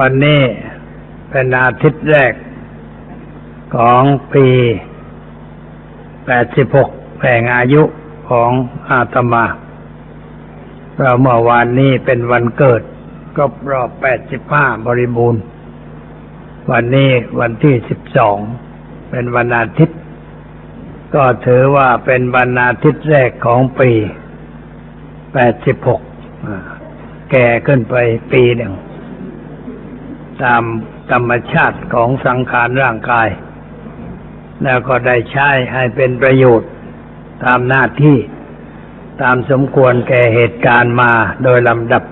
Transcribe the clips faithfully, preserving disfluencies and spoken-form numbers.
วันนี้เป็นอาทิตย์แรกของปีแปดสิบหกแห่งอายุของอาตมาเราเมื่อวานนี้เป็นวันเกิดครบรอบแปดสิบห้าบริบูรณ์วันนี้วันที่สิบสองเป็นวันอาทิตย์ก็ถือว่าเป็นวันอาทิตย์แรกของปีแปดสิบหกแก่ขึ้นไปปีหนึ่งตามธรรมชาติของสังขารร่างกายแล้วก็ได้ใช้ให้เป็นประโยชน์ตามหน้าที่ตามสมควรแก่เหตุการณ์มาโดยลำดับ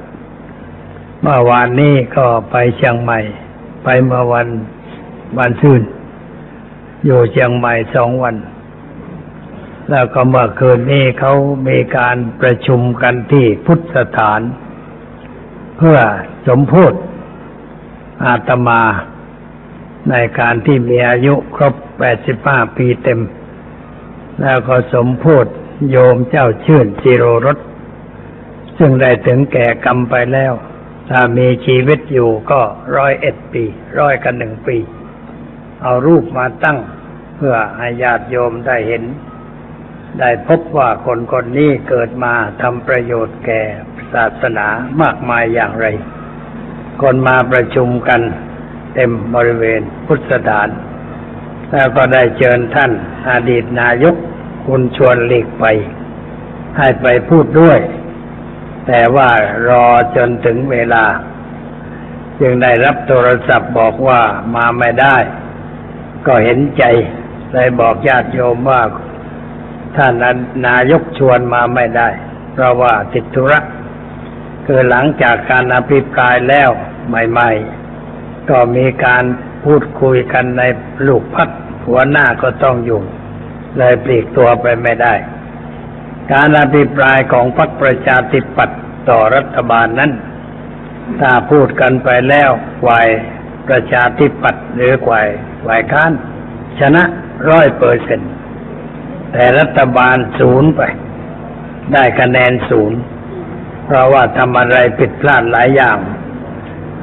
เมื่อวานนี้ก็ไปเชียงใหม่ไปเมื่อวันวันศุกร์อยู่เชียงใหม่สองวันแล้วก็เมื่อคืนนี้เขามีการประชุมกันที่พุทธสถานเพื่อสมโพธิอาตมาในการที่มีอายุครบแปดสิบห้าปีเต็มแล้วก็สมโพธิโยมเจ้าชื่นจิโรรสซึ่งได้ถึงแก่กรรมไปแล้วถ้ามีชีวิตอยู่ก็ร้อยเอ็ดปีร้อยกันหนึ่งปีเอารูปมาตั้งเพื่อให้ญาติโยมได้เห็นได้พบว่าคนคนนี้เกิดมาทำประโยชน์แก่ศาสนามากมายอย่างไรคนมาประชุมกันเต็มบริเวณพุทธสถานแล้วก็ได้เชิญท่านอดีตนายกคุณชวนหลีกไปให้ไปพูดด้วยแต่ว่ารอจนถึงเวลาจึงได้รับโทรศัพท์บอกว่ามาไม่ได้ก็เห็นใจได้บอกญาติโยมว่าท่านนายกชวนมาไม่ได้เพราะว่าติดธุระคือหลังจากการอภิปรายแล้วใหม่ๆก็มีการพูดคุยกันในลูกพักหัวหน้าก็ต้องอยู่เลยปลีกตัวไปไม่ได้การอภิปรายของพรรคประชาธิปัตย์ต่อรัฐบาลนั้นถ้าพูดกันไปแล้วฝ่ายประชาธิปัตย์หรือฝ่ายฝ่ายค้านชนะร้อยเปอร์เซ็นต์แต่รัฐบาลศูนย์ไปได้คะแนนศูนย์เพราะว่าทำอะไรผิดพลาดหลายอย่าง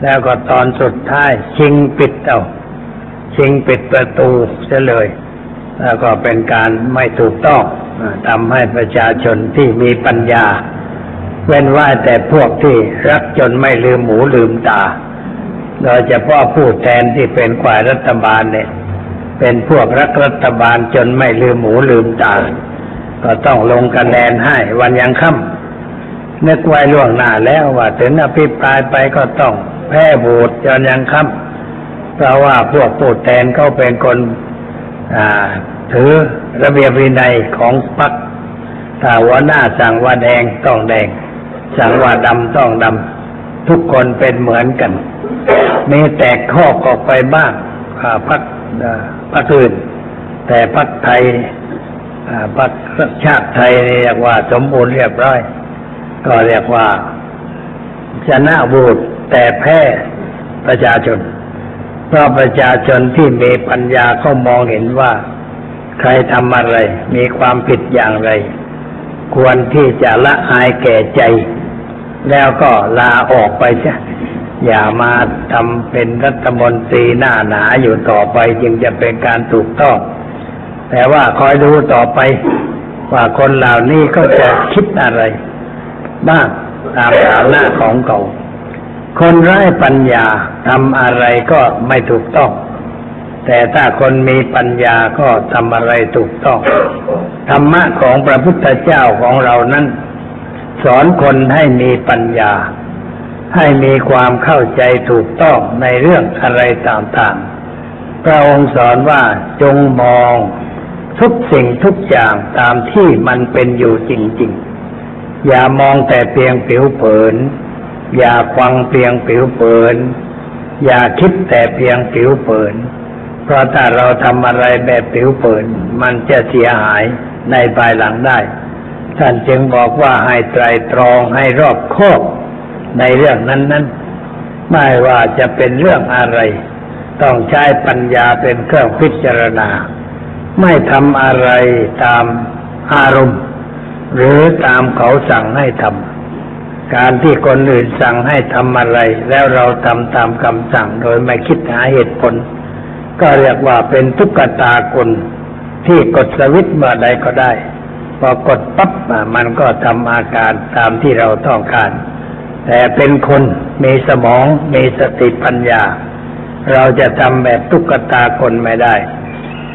แล้วก็ตอนสุดท้ายชิงปิดเอาชิงปิดประตูเสียเลยแล้วก็เป็นการไม่ถูกต้องทำให้ประชาชนที่มีปัญญาเว้นไว้แต่พวกที่รักจนไม่ลืมหูลืมตาโดยเฉพาะผู้แทนที่เป็นฝ่ายรัฐบาลเนี่ยเป็นพวกรักรัฐบาลจนไม่ลืมหูลืมตาก็ต้องลงคะแนนให้วันยังค่ำนึกไว้ล่วงหน้าแล้วว่าถึงอภิปรายไปก็ต้องแพ้โหวตจนยังค่ำเพราะว่าพวกผู้แทนเขาเป็นคนถือระเบียบวินัยของพรรคถ้าหัวหน้าสั่งว่าแดงต้องแดงสั่งว่าดำต้องดำทุกคนเป็นเหมือนกันมีแตกข้อออกไปบ้างพรรคพรรคอื่นแต่พรรคไทยพรรคชาติไทยเรียกว่าสมบูรณ์เรียบร้อยก็เรียกว่าชนะโหวตแต่แพ้ประชาชนเพราะประชาชนที่มีปัญญาเขามองเห็นว่าใครทำอะไรมีความผิดอย่างไรควรที่จะละอายแก่ใจแล้วก็ลาออกไปซะอย่ามาทำเป็นรัฐมนตรีหน้าหนาอยู่ต่อไปจึงจะเป็นการถูกต้องแต่ว่าคอยดูต่อไปว่าคนเหล่านี้ก็จะคิดอะไรบ้างตามฐานะของเขาคนไร้ปัญญาทำอะไรก็ไม่ถูกต้องแต่ถ้าคนมีปัญญาก็ทำอะไรถูกต้องธรรมะของพระพุทธเจ้าของเรานั้นสอนคนให้มีปัญญาให้มีความเข้าใจถูกต้องในเรื่องอะไรต่างๆพระองค์สอนว่าจงมองทุกสิ่งทุกอย่างตามที่มันเป็นอยู่จริงๆอย่ามองแต่เพียงผิวเผินอย่าฟังเพียงผิวเผินอย่าคิดแต่เพียงผิวเผินเพราะถ้าเราทำอะไรแบบผิวเผินมันจะเสียหายในภายหลังได้ท่านจึงบอกว่าให้ไตร่ตรองให้รอบคอบในเรื่องนั้นๆไม่ว่าจะเป็นเรื่องอะไรต้องใช้ปัญญาเป็นเครื่องพิจารณาไม่ทำอะไรตามอารมณ์หรือตามเขาสั่งให้ทำ การที่คนอื่นสั่งให้ทำอะไรแล้วเราทำตามคำสั่งโดยไม่คิดหาเหตุผลก็เรียกว่าเป็นตุ๊กตากลที่กดสวิตช์เมื่อใดก็ได้พอกดปั๊บมันก็ทำอาการตามที่เราต้องการแต่เป็นคนมีสมองมีสติปัญญาเราจะทำแบบตุ๊กตากลไม่ได้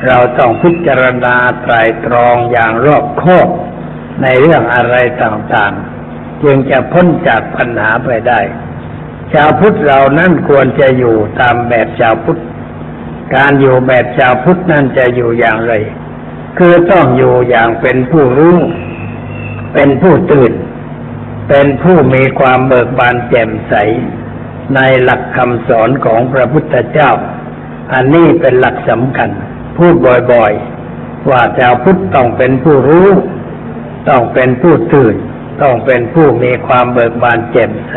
เราต้องพิจารณาไตร่ตรองอย่างรอบคอบในเรื่องอะไรต่างๆจึงจะพ้นจากปัญหาไปได้ชาวพุทธเรานั้นควรจะอยู่ตามแบบชาวพุทธการอยู่แบบชาวพุทธนั้นจะอยู่อย่างไรคือต้องอยู่อย่างเป็นผู้รู้เป็นผู้ตื่นเป็นผู้มีความเบิกบานแจ่มใสในหลักคำสอนของพระพุทธเจ้าอันนี้เป็นหลักสำคัญพูดบ่อยๆว่าชาวพุทธต้องเป็นผู้รู้ต้องเป็นผู้ตื่นต้องเป็นผู้มีความเบิกบานแจ่มใส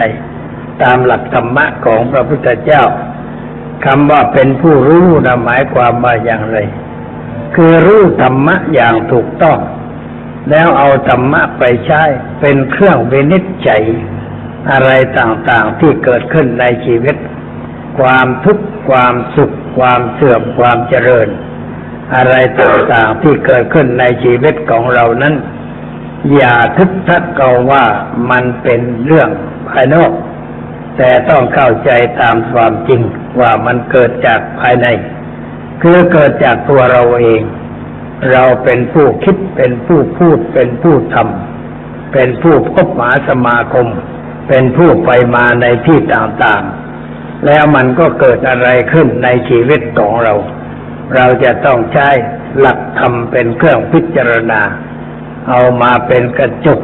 ตามหลักธรรมะของพระพุทธเจ้าคำว่าเป็นผู้รู้นะหมายความว่าอย่างไรคือรู้ธรรมะอย่างถูกต้องแล้วเอาธรรมะไปใช้เป็นเครื่องวินิจฉัยอะไรต่างๆที่เกิดขึ้นในชีวิตความทุกข์ความสุขความเสื่อมความเจริญอะไรต่างๆที่เกิดขึ้นในชีวิตของเรานั้นอย่าทึกทักเอาว่ามันเป็นเรื่องภายนอกแต่ต้องเข้าใจตามความจริงว่ามันเกิดจากภายในคือเกิดจากตัวเราเองเราเป็นผู้คิดเป็นผู้พูดเป็นผู้ทำเป็นผู้คบหาสมาคมเป็นผู้ไปมาในที่ต่างๆแล้วมันก็เกิดอะไรขึ้นในชีวิตของเราเราจะต้องใช้หลักธรรมเป็นเครื่องพิจารณาเอามาเป็นกระจก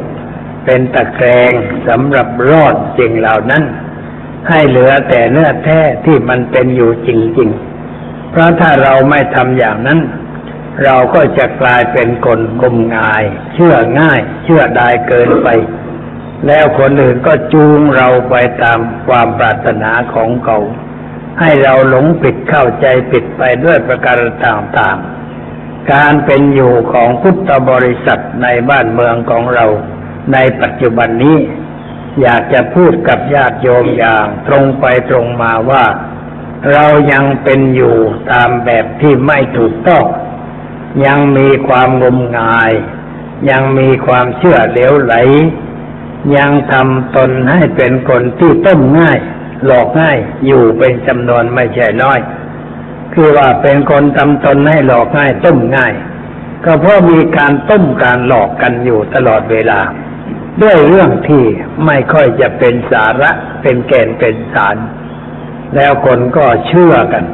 เป็นตะแกรงสำหรับรอดสิ่งเหล่านั้นให้เหลือแต่เนื้อแท้ที่มันเป็นอยู่จริงๆเพราะถ้าเราไม่ทำอย่างนั้นเราก็จะกลายเป็นคนงมงายเชื่อง่ายเชื่อได้เกินไปแล้วคนอื่นก็จูงเราไปตามความปรารถนาของเขาให้เราหลงผิดเข้าใจผิดไปด้วยประการต่างๆการเป็นอยู่ของพุทธบริษัทในบ้านเมืองของเราในปัจจุบันนี้อยากจะพูดกับญาติโยมอย่างตรงไปตรงมาว่าเรายังเป็นอยู่ตามแบบที่ไม่ถูกต้องยังมีความงมงายยังมีความเชื่อเหลวไหลยังทำตนให้เป็นคนที่ต้มง่ายหลอกง่ายอยู่เป็นจำนวนไม่ใช่น้อยคือว่าเป็นคนทำตนให้หลอกง่ายต้มง่ายก็เพราะมีการต้มการหลอกกันอยู่ตลอดเวลาด้วยเรื่องที่ไม่ค่อยจะเป็นสาระเป็นแก่นเป็นสารแล้วคนก็เชื่อกัน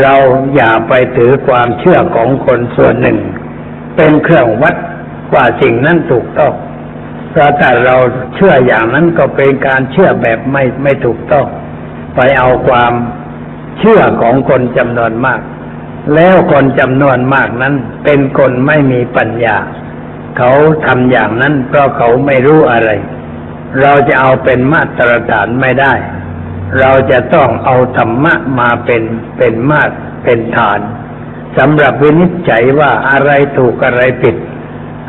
เราอย่าไปถือความเชื่อของคนส่วนหนึ่งเป็นเครื่องวัดว่าสิ่งนั้นถูกต้องเพราะแต่เราเชื่ออย่างนั้นก็เป็นการเชื่อแบบไม่ไม่ถูกต้องไปเอาความเชื่อของคนจำนวนมากแล้วคนจำนวนมากนั้นเป็นคนไม่มีปัญญาเขาทำอย่างนั้นเพราะเขาไม่รู้อะไรเราจะเอาเป็นมาตรฐานไม่ได้เราจะต้องเอาธรรมะมาเป็นเป็นมาตรเป็นฐานสำหรับวินิจฉัยว่าอะไรถูกอะไรผิด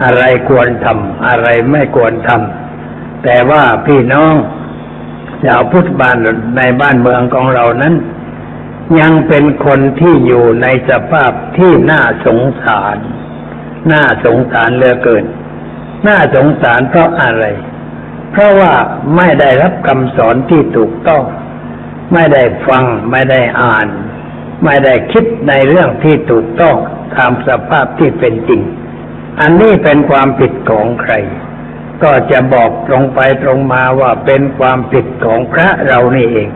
อะไรควรทำอะไรไม่ควรทำแต่ว่าพี่น้องชาวพุทธบ้านในบ้านเมืองของเรานั้นยังเป็นคนที่อยู่ในสภาพที่น่าสงสารน่าสงสารเหลือเกินน่าสงสารเพราะอะไรเพราะว่าไม่ได้รับคำสอนที่ถูกต้องไม่ได้ฟังไม่ได้อ่านไม่ได้คิดในเรื่องที่ถูกต้องตามสภาพที่เป็นจริงอันนี้เป็นความผิดของใครก็จะบอกตรงไปตรงมาว่าเป็นความผิดของพระเรานี่เอง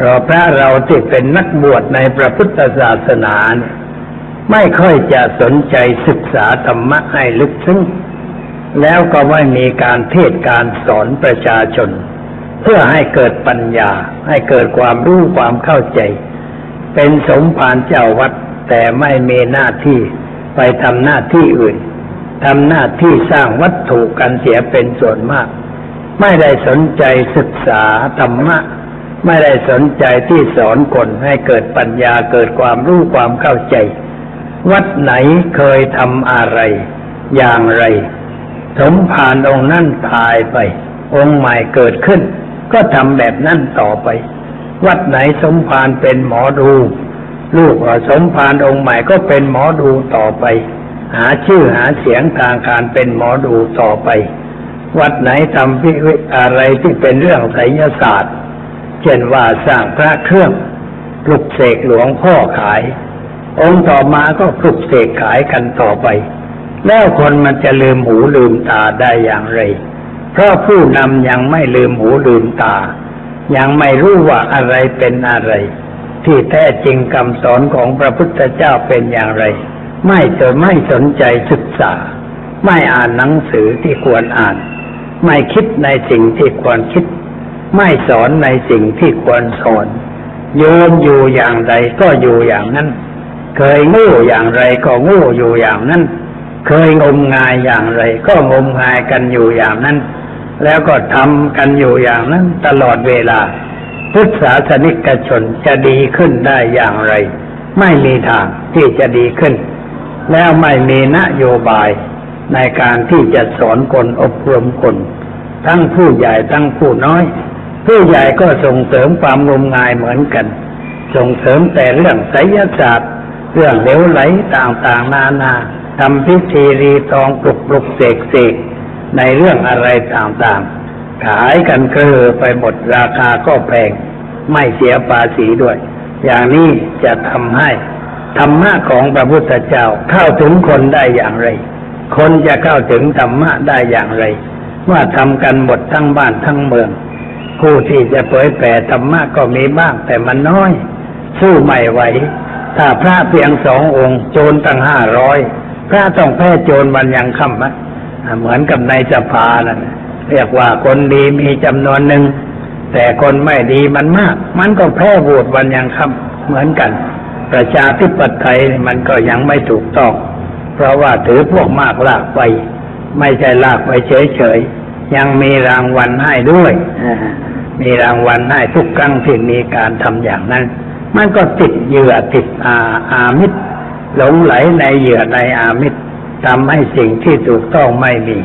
เราพระเราที่เป็นนักบวชในพระพุทธศาสนาไม่ค่อยจะสนใจศึกษาธรรมะให้ลึกซึ้งแล้วก็ไม่มีการเทศน์การสอนประชาชนเพื่อให้เกิดปัญญาให้เกิดความรู้ความเข้าใจเป็นสมภารเจ้าวัดแต่ไม่มีหน้าที่ไปทำหน้าที่อื่นทำหน้าที่สร้างวัตถุกันเสียเป็นส่วนมากไม่ได้สนใจศึกษาธรรมะไม่ได้สนใจที่สอนคนให้เกิดปัญญาเกิดความรู้ความเข้าใจวัดไหนเคยทำอะไรอย่างไรสมภารองค์นั้นตายไป องค์ใหม่เกิดขึ้นก็ทำแบบนั้นต่อไปวัดไหนสมภารเป็นหมอดูลูกสมภารองค์ใหม่ก็เป็นหมอดูต่อไปหาชื่อหาเสียงทางการเป็นหมอดูต่อไปวัดไหนทำพิธีอะไรที่เป็นเรื่องไสยศาสตร์เช่นว่าสร้างพระเครื่องปลุกเสกหลวงพ่อขายองค์ต่อมาก็ปลุกเสกขายกันต่อไปแล้วคนมันจะลืมหูลืมตาได้อย่างไรเพราะผู้นำยังไม่ลืมหูลืมตายังไม่รู้ว่าอะไรเป็นอะไรที่แท้จริงคำสอนของพระพุทธเจ้าเป็นอย่างไรไม่เจอไม่สนใจศึกษาไม่อ่านหนังสือที่ควรอ่านไม่คิดในสิ่งที่ควรคิดไม่สอนในสิ่งที่ควรสอนโยมอยู่อย่างใดก็อยู่อย่างนั้นเคยโง่อย่างไรก็โง่อยู่อย่างนั้นเคยงมงายอย่างไรก็งมงายกันอยู่อย่างนั้นแล้วก็ทำกันอยู่อย่างนั้นตลอดเวลาพุทธศาสนิกชนจะดีขึ้นได้อย่างไรไม่มีทางที่จะดีขึ้นแล้วไม่มีนโยบายในการที่จะสอนคนอบรมคนทั้งผู้ใหญ่ทั้งผู้น้อยผู้ใหญ่ก็ส่งเสริมความงมงายเหมือนกันส่งเสริมแต่เรื่องไสยศาสตร์เรื่องเหลวไหลต่างๆนานาทำพิธีรีตองปลุกปลุกเสกเสกในเรื่องอะไรต่างๆขายกันเกลือไปหมดราคาก็แพงไม่เสียภาษีด้วยอย่างนี้จะทำให้ธรรมะของพระพุทธเจ้าเข้าถึงคนได้อย่างไรคนจะเข้าถึงธรรมะได้อย่างไรว่าทำกันหมดทั้งบ้านทั้งเมืองผู้ที่จะเผยแผ่ธรรมะก็มีบ้างแต่มันน้อยสู้ไม่ไหวถ้าพระเพียงสององค์โจรตั้งห้าร้อยพระต้องแพ้โจรวันยังค่ำเหมือนกับในสภานั่นเรียกว่าคนดีมีจำนวนหนึ่งแต่คนไม่ดีมันมากมันก็แพ้โหวตวันยังค่ำเหมือนกันประชาธิปไตยมันก็ยังไม่ถูกต้องเพราะว่าถือพวกมากลากไปไม่ใช่ลากไปเฉยๆยังมีรางวัลให้ด้วยมีรางวัลให้ทุกครั้งที่มีการทำอย่างนั้นมันก็ติดเหยื่อติดอาอามิตรหลงไหลในเหยื่อในอามิตรทำให้สิ่งที่ถูกต้องไม่มี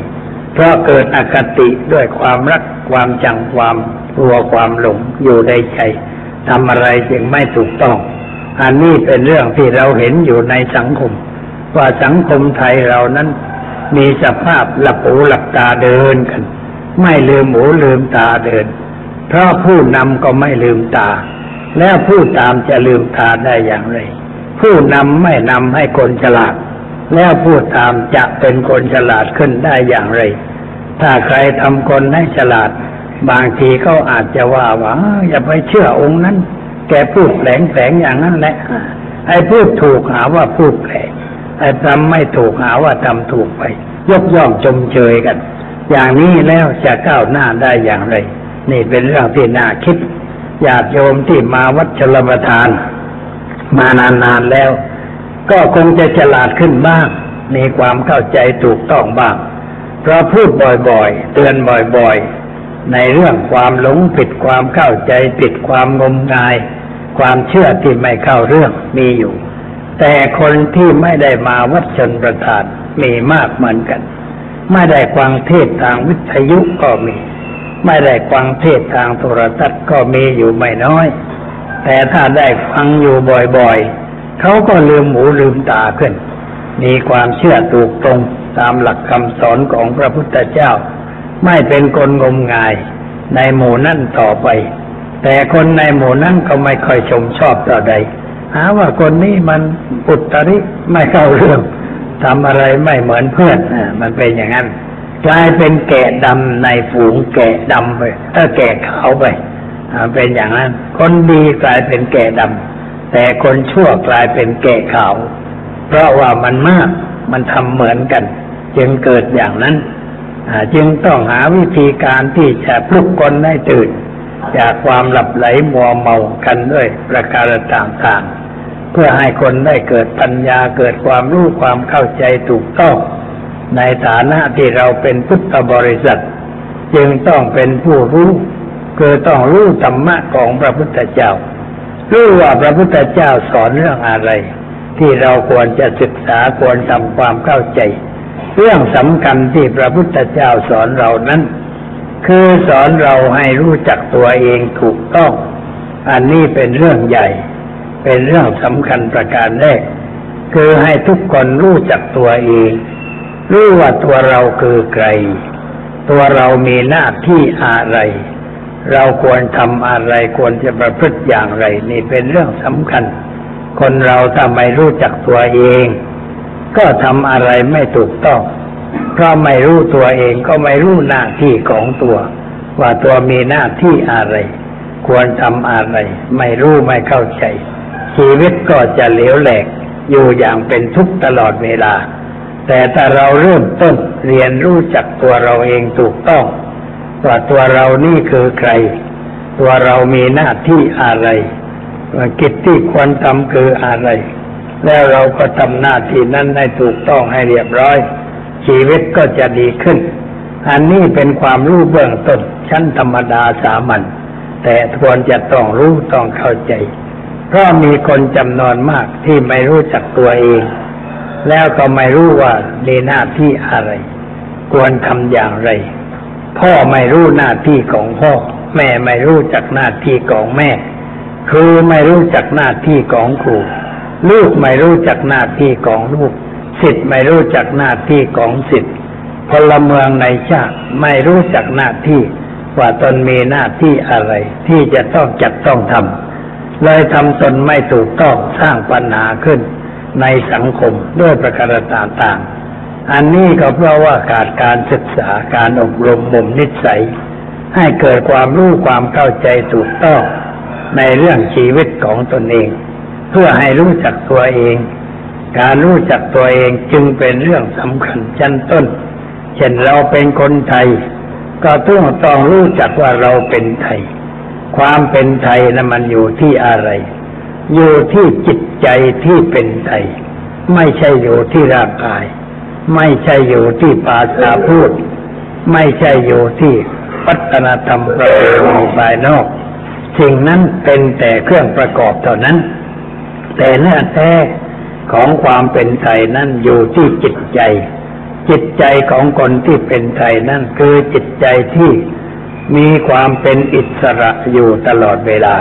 เพราะเกิดอคติด้วยความรักความจังความกลัวความหลงอยู่ในใจทำอะไรจึงไม่ถูกต้องอันนี้เป็นเรื่องที่เราเห็นอยู่ในสังคมว่าสังคมไทยเรานั้นมีสภาพหลับหูหลับตาเดินกันไม่ลืมหูลืมตาเดินเพราะผู้นำก็ไม่ลืมตาแล้วผู้ตามจะลืมตาได้อย่างไรผู้นำไม่นำให้คนฉลาดแล้วผู้ตามจะเป็นคนฉลาดขึ้นได้อย่างไรถ้าใครทำคนให้ฉลาดบางทีเขาอาจจะว่าว่าอย่าไปเชื่อองค์นั้นแกพูดแฝงๆอย่างนั้นแหละไอ้พูดถูกหาว่าพูดแฝงไอ้ทำไม่ถูกหาว่าทำถูกไปยกย่องชมเชยกันอย่างนี้แล้วจะก้าวหน้าได้อย่างไรนี่เป็นเรื่องที่น่าคิดญาติโยมที่มาวัดชลประทานมานานๆแล้วก็คงจะฉลาดขึ้นบ้างมีความเข้าใจถูกต้องบ้างเพราะพูดบ่อยๆเตือนบ่อยๆในเรื่องความหลงผิดความเข้าใจผิดความงมงายความเชื่อที่ไม่เข้าเรื่องมีอยู่แต่คนที่ไม่ได้มาวัดชลประทานมีมากเหมือนกันไม่ได้ฟังเทศทางวิทยุก็มีไม่ได้ฟังเทศทางโทรทัศน์ก็มีอยู่ไม่น้อยแต่ถ้าได้ฟังอยู่บ่อยๆเขาก็ลืมหูลืมตาขึ้นมีความเชื่อถูกตรงตามหลักคำสอนของพระพุทธเจ้าไม่เป็นคนงมงายในหมู่นั่นต่อไปแต่คนในหมู่นั่นก็ไม่ค่อยชมชอบต่อใดหาว่าคนนี้มันอุตริไม่เข้าเรื่องทำอะไรไม่เหมือนเพื่อนมันเป็นอย่างนั้นกลายเป็นแกะดำในฝูงแกะดำไปถ้าแกะขาวไปเป็นอย่างนั้นคนดีกลายเป็นแกะดำแต่คนชั่วกลายเป็นแก่ขาวเพราะว่ามันมากมันทำเหมือนกันจึงเกิดอย่างนั้นจึงต้องหาวิธีการที่จะปลุกคนให้ตื่นจากความหลับไหลมัวเมากันด้วยประการต่างๆเพื่อให้คนได้เกิดปัญญาเกิดความรู้ความเข้าใจถูกต้องในฐานะที่เราเป็นพุทธบริษัทจึงต้องเป็นผู้รู้คือต้องรู้ธรรมะของพระพุทธเจ้ารู้ว่าพระพุทธเจ้าสอนเรื่องอะไรที่เราควรจะศึกษาควรทำความเข้าใจเรื่องสำคัญที่พระพุทธเจ้าสอนเรานั้น คือสอนเราให้รู้จักตัวเองถูกต้องอันนี้เป็นเรื่องใหญ่เป็นเรื่องสำคัญประการแรกคือให้ทุกคนรู้จักตัวเองรู้ว่าตัวเราคือใครตัวเรามีหน้าที่อะไรเราควรทำอะไรควรจะประพฤติอย่างไรนี่เป็นเรื่องสำคัญคนเราถ้าไม่รู้จักตัวเองก็ทำอะไรไม่ถูกต้องเพราะไม่รู้ตัวเองก็ไม่รู้หน้าที่ของตัวว่าตัวมีหน้าที่อะไรควรทำอะไรไม่รู้ไม่เข้าใจชีวิตก็จะเหลวแหลกอยู่อย่างเป็นทุกข์ตลอดเวลาแต่ถ้าเราเริ่มต้นเรียนรู้จักตัวเราเองถูกต้องว่าตัวเรานี่คือใครตัวเรามีหน้าที่อะไรกิจที่ควรทำคืออะไรแล้วเราก็ทำหน้าที่นั้นให้ถูกต้องให้เรียบร้อยชีวิตก็จะดีขึ้นอันนี้เป็นความรู้เบื้องต้นชั้นธรรมดาสามัญแต่ควรจะต้องรู้ต้องเข้าใจเพราะมีคนจำนวนมากที่ไม่รู้จักตัวเองแล้วก็ไม่รู้ว่ามีหน้าที่อะไรควรทำอย่างไรพ่อไม่รู้หน้าที่ของพ่อแม่ไม่รู้จักหน้าที่ของแม่ครูไม่รู้จักหน้าที่ของครูลูกไม่รู้จักหน้าที่ของลูกศิษย์ไม่รู้จักหน้าที่ของศิษย์พลเมืองในชาติไม่รู้จักหน้าที่ว่าตนมีหน้าที่อะไรที่จะต้องจัดต้องทำเลยทำตนไม่ถูกต้องสร้างปัญหาขึ้นในสังคมด้วยประการต่างๆอันนี้ก็เพราะว่าขาดการศึกษาการอบรมบ่มนิสัยให้เกิดความรู้ความเข้าใจถูกต้องในเรื่องชีวิตของตนเองเพื่อให้รู้จักตัวเองการรู้จักตัวเองจึงเป็นเรื่องสำคัญชั้นต้นเช่นเราเป็นคนไทยก็ต้องต้องรู้จักว่าเราเป็นไทยความเป็นไทยนั้นมันอยู่ที่อะไรอยู่ที่จิตใจที่เป็นไทยไม่ใช่อยู่ที่ร่างกายไม่ใช่อยู่ที่ภาษาพูดไม่ใช่อยู่ที่วัฒนธรรมประเพณีภายนอกสิ่งนั้นเป็นแต่เครื่องประกอบเท่านั้นแต่เนื้อแท้ของความเป็นไทยนั้นอยู่ที่จิตใจจิตใจของคนที่เป็นไทยนั่นคือจิตใจที่มีความเป็นอิสระอยู่ตลอดเวลา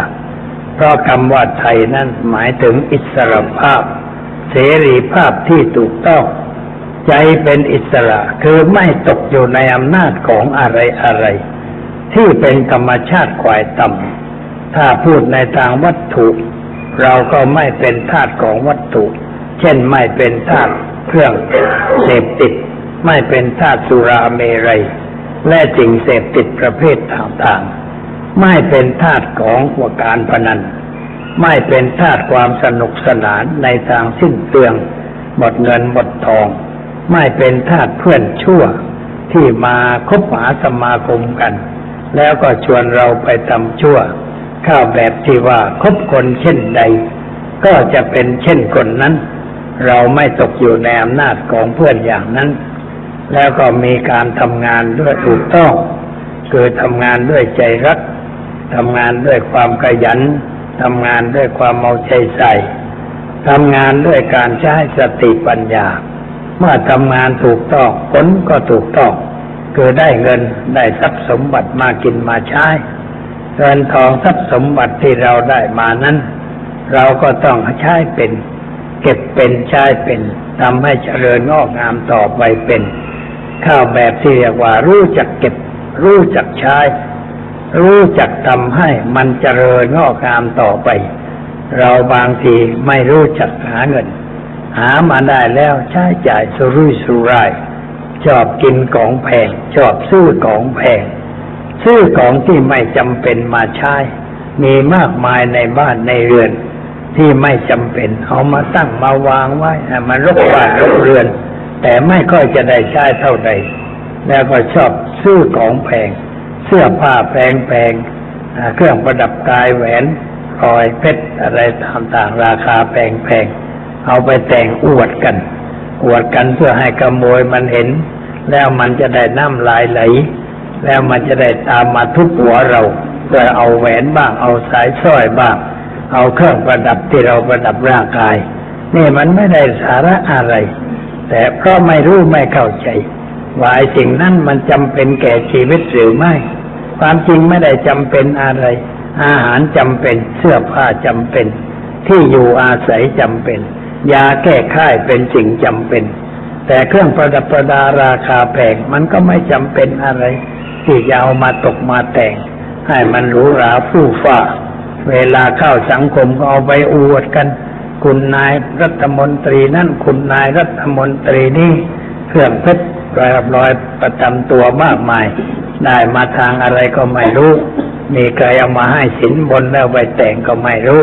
เพราะคำว่าไทยนั่นหมายถึงอิสรภาพเสรีภาพที่ถูกต้องใจเป็นอิสระคือไม่ตกอยู่ในอำนาจของอะไรอะไรที่เป็นธรรมชาติขวายต่ำถ้าพูดในทางวัตถุเราก็ไม่เป็นทาสของวัตถุเช่นไม่เป็นทาสเครื่องเสพติดไม่เป็นทาสสุราเมรัยและสิ่งเสพติดประเภทต่างๆไม่เป็นทาสของการพนันไม่เป็นทาสความสนุกสนานในทางสิ้นเปลืองหมดเงินหมดทองไม่เป็นทาสเพื่อนชั่วที่มาคบหาสมาคมกันแล้วก็ชวนเราไปทำชั่วข้าวแบบที่ว่าคบคนเช่นใดก็จะเป็นเช่นคนนั้นเราไม่ตกอยู่ในอำนาจของเพื่อนอย่างนั้นแล้วก็มีการทำงานด้วยถูกต้องคือทำงานด้วยใจรักทำงานด้วยความขยันทำงานด้วยความเอาใจใส่ทำงานด้วยการใช้สติปัญญาเมื่อทำงานถูกต้องผลก็ถูกต้องคือได้เงินได้ทรัพย์สมบัติมากินมาใช้เงินทองทรัพย์สมบัติที่เราได้มานั้นเราก็ต้องใช้เป็นเก็บเป็นใช้เป็นทำให้เจริญงอกงามต่อไปเป็นข้าวแบบที่เรียกว่ารู้จักเก็บรู้จักใช้รู้จักทำให้มันเจริญงอกงามต่อไปเราบางทีไม่รู้จักหาเงินหามาได้แล้วใช้จ่ายสุรุ่ยสุร่ายชอบกินของแพงชอบซื้อของแพงซื้อของที่ไม่จำเป็นมาใช้มีมากมายในบ้านในเรือนที่ไม่จำเป็นเอามาตั้งมาวางไว้มารกบ้านรกเรือนแต่ไม่ค่อยจะได้ใช้เท่าใดแล้วก็ชอบซื้อของแพงเสื้อผ้าแพงๆเครื่องประดับกายแหวนพลอยเพชรอะไรต่างๆราคาแพงๆเอาไปแต่งอวดกันอวดกันเพื่อให้ขโมยมันเห็นแล้วมันจะได้น้ำลายไหลแล้วมันจะได้ตามมาทุบหัวเราเพื่อเอาแหวนบ้างเอาสายสร้อยบ้างเอาเครื่องประดับที่เราประดับร่างกายนี่มันไม่ได้สาระอะไรแต่ก็ไม่รู้ไม่เข้าใจ ว่าไอ้สิ่งนั้นมันจำเป็นแก่ชีวิตหรือไม่ความจริงไม่ได้จำเป็นอะไรอาหารจำเป็นเสื้อผ้าจำเป็นที่อยู่อาศัยจำเป็นยาแก้ไข้เป็นสิ่งจำเป็นแต่เครื่องประดับประดาราคาแพงมันก็ไม่จำเป็นอะไรที่จะเอามาตกมาแต่งให้มันหรูหราฟู่ฟ้าเวลาเข้าสังคมก็เอาไปอวดกันคุณนายรัฐมนตรีนั่นคุณนายรัฐมนตรีนี่เครื่องเพชรรอยรอยประจำตัวมากมายได้มาทางอะไรก็ไม่รู้มีใครเอามาให้สินบนแล้วไปแต่งก็ไม่รู้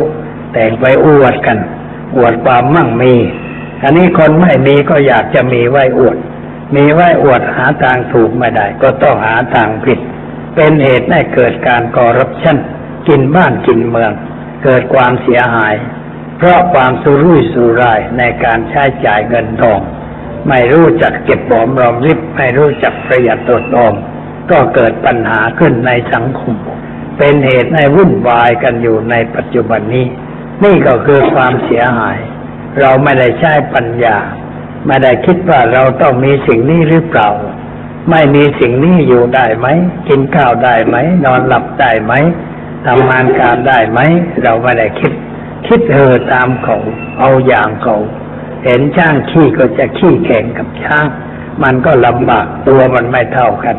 แต่งไปอวดกันอวดความมั่งมีอันนี้คนไม่มีก็อยากจะมีไว้อวดมีไว้อวดหาทางถูกไม่ได้ก็ต้องหาทางผิดเป็นเหตุให้เกิดการคอร์รัปชันกินบ้านกินเมืองเกิดความเสียหายเพราะความสุรุ่ยสุร่ายในการใช้จ่ายเงินทองไม่รู้จักเก็บหอมรอมริบไม่รู้จักประหยัดอดออมก็เกิดปัญหาขึ้นในสังคมเป็นเหตุให้วุ่นวายกันอยู่ในปัจจุบันนี้นี่ก็คือความเสียหายเราไม่ได้ใช้ปัญญาไม่ได้คิดว่าเราต้องมีสิ่งนี้หรือเปล่าไม่มีสิ่งนี้อยู่ได้ไหมกินข้าวได้ไหมนอนหลับได้ไหมทำงานการได้ไหมเราไม่ได้คิดคิดเออตามเขาเอาอย่างเขาเห็นช้างขี้ก็จะขี้แข่งกับช้างมันก็ลำบากตัวมันไม่เท่ากัน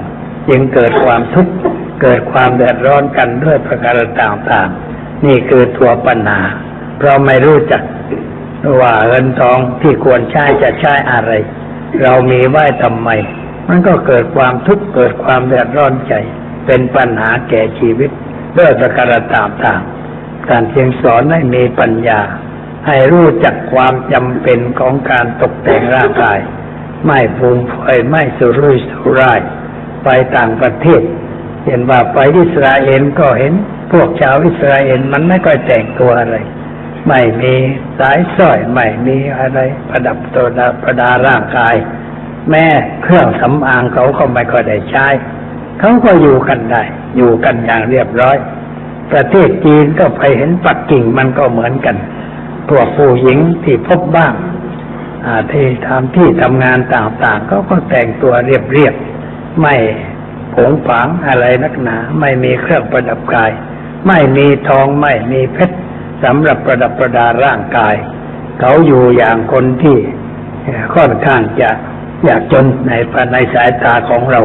จึงเกิดความทุกข์เกิดความเดือดร้อนกันด้วยประการต่างๆนี่คือตัวปัญหาเพราะไม่รู้จักว่าเงินทองที่ควรใช้จะใช้อะไรเรามีไว้ทำไมมันก็เกิดความทุกข์เกิดความเดือดร้อนใจเป็นปัญหาแก่ชีวิตด้วยประการต่างๆการเพียงสอนให้มีปัญญาให้รู้จักความจำเป็นของการตกแต่งร่างกายไม่ฟูมเฟือยไม่สุรุ่ยสุร่ายไปต่างประเทศเห็นว่าไปอิสราเอลก็เห็นพวกชาวอิสราเอลมันไม่ค่อยแต่งตัวอะไรไม่มีสายสร้อยไม่มีอะไรประดับตัวประดาร่างกายแม้เครื่องสำอางเขาก็ไม่ค่อยได้ใช้เขาก็อยู่กันได้อยู่กันอย่างเรียบร้อยประเทศจีนก็ไปเห็นปักกิ่งมันก็เหมือนกันพวกผู้หญิงที่พบบ้างที่ทำที่ทำงานต่างๆเขาก็แต่งตัวเรียบๆไม่ผงผางอะไรนักหนาไม่มีเครื่องประดับกายไม่มีทองไม่มีเพชรสำหรับประดับประดาร่างกายเขาอยู่อย่างคนที่ค่อนข้างจะอยากจนในภายในสายตาของเรา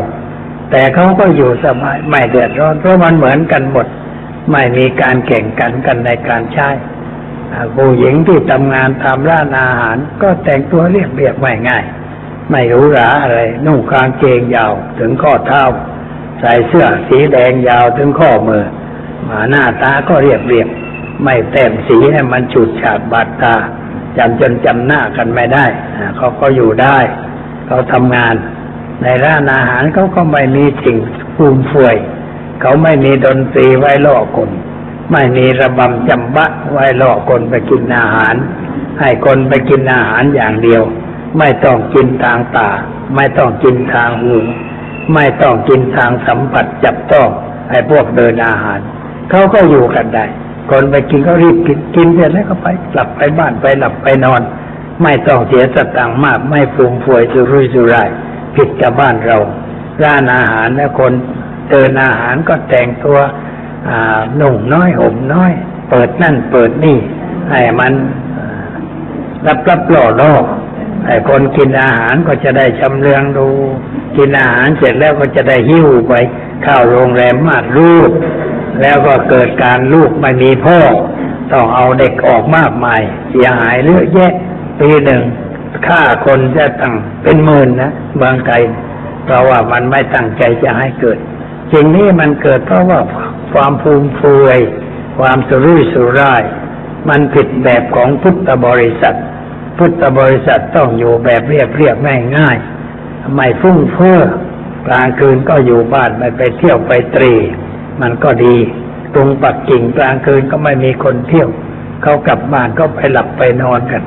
แต่เขาก็อยู่สบายไม่เดือดร้อนเพราะมันเหมือนกันหมดไม่มีการแข่งกันกันในการใช้ผู้หญิงที่ทำงานทำร้านอาหารก็แต่งตัวเรียบเรียบง่ายๆไม่หรูหราอะไรนุ่งกางเกงยาวถึงข้อเท้าใส่เสื้อสีแดงยาวถึงข้อมือหน้าตาก็เรียบเรียบไม่แต้มสีให้มันฉูดฉาดบาดตาจำจนจำหน้ากันไม่ได้เขาก็อยู่ได้เขาทำงานในร้านอาหารเขาก็ไม่มีสิ่งฟุ่มเฟือยเขาไม่มีดนตรีไว้ล่อคนไม่มีระบำจำบะไว้ล่อคนไปกินอาหารให้คนไปกินอาหารอย่างเดียวไม่ต้องกินทางตาไม่ต้องกินทางหูไม่ต้องกินทางสัมผัสจับต้องให้พวกเดินอาหารเขาก็อยู่กันได้คนไปกินก็รีบกินกินเสร็จแล้วก็ไปกลับไปบ้านไปหลับไปนอนไม่ต้องเสียสตางค์มากไม่ฟุ่มเฟือยสุรุ่ยสุร่ายผิดกับบ้านเราร้านอาหารและคนเดินอาหารก็แต่งตัวหนุ่มน้อยห่มน้อยเปิดนั่นเปิดนี่ให้มันรับรับหล่อล่อให้คนกินอาหารก็จะได้ชำเลืองดูกินอาหารเสร็จแล้วก็จะได้หิ้วไปเข้าโรงแรมมาดรูปแล้วก็เกิดการลูกไม่มีพ่อต้องเอาเด็กออกมากมายเสียหายเยอะแยะปีหนึ่งฆ่าคนจะตั้งเป็นหมื่นนะบางไกลเพราะว่ามันไม่ตั้งใจจะให้เกิดสิ่งนี้มันเกิดเพราะว่าความภูมิฟูยความสุรุ่ยสุร่ายมันผิดแบบของพุทธบริษัทพุทธบริษัทต้องอยู่แบบเรียบเรียบง่ายง่ายไม่ฟุ่มเฟือยกลางคืนก็อยู่บ้านไม่ไปเที่ยวไปตรีมันก็ดีตรงปักกิ่งกลางคืนก็ไม่มีคนเที่ยวเขากลับบ้านก็ไปหลับไปนอนกัน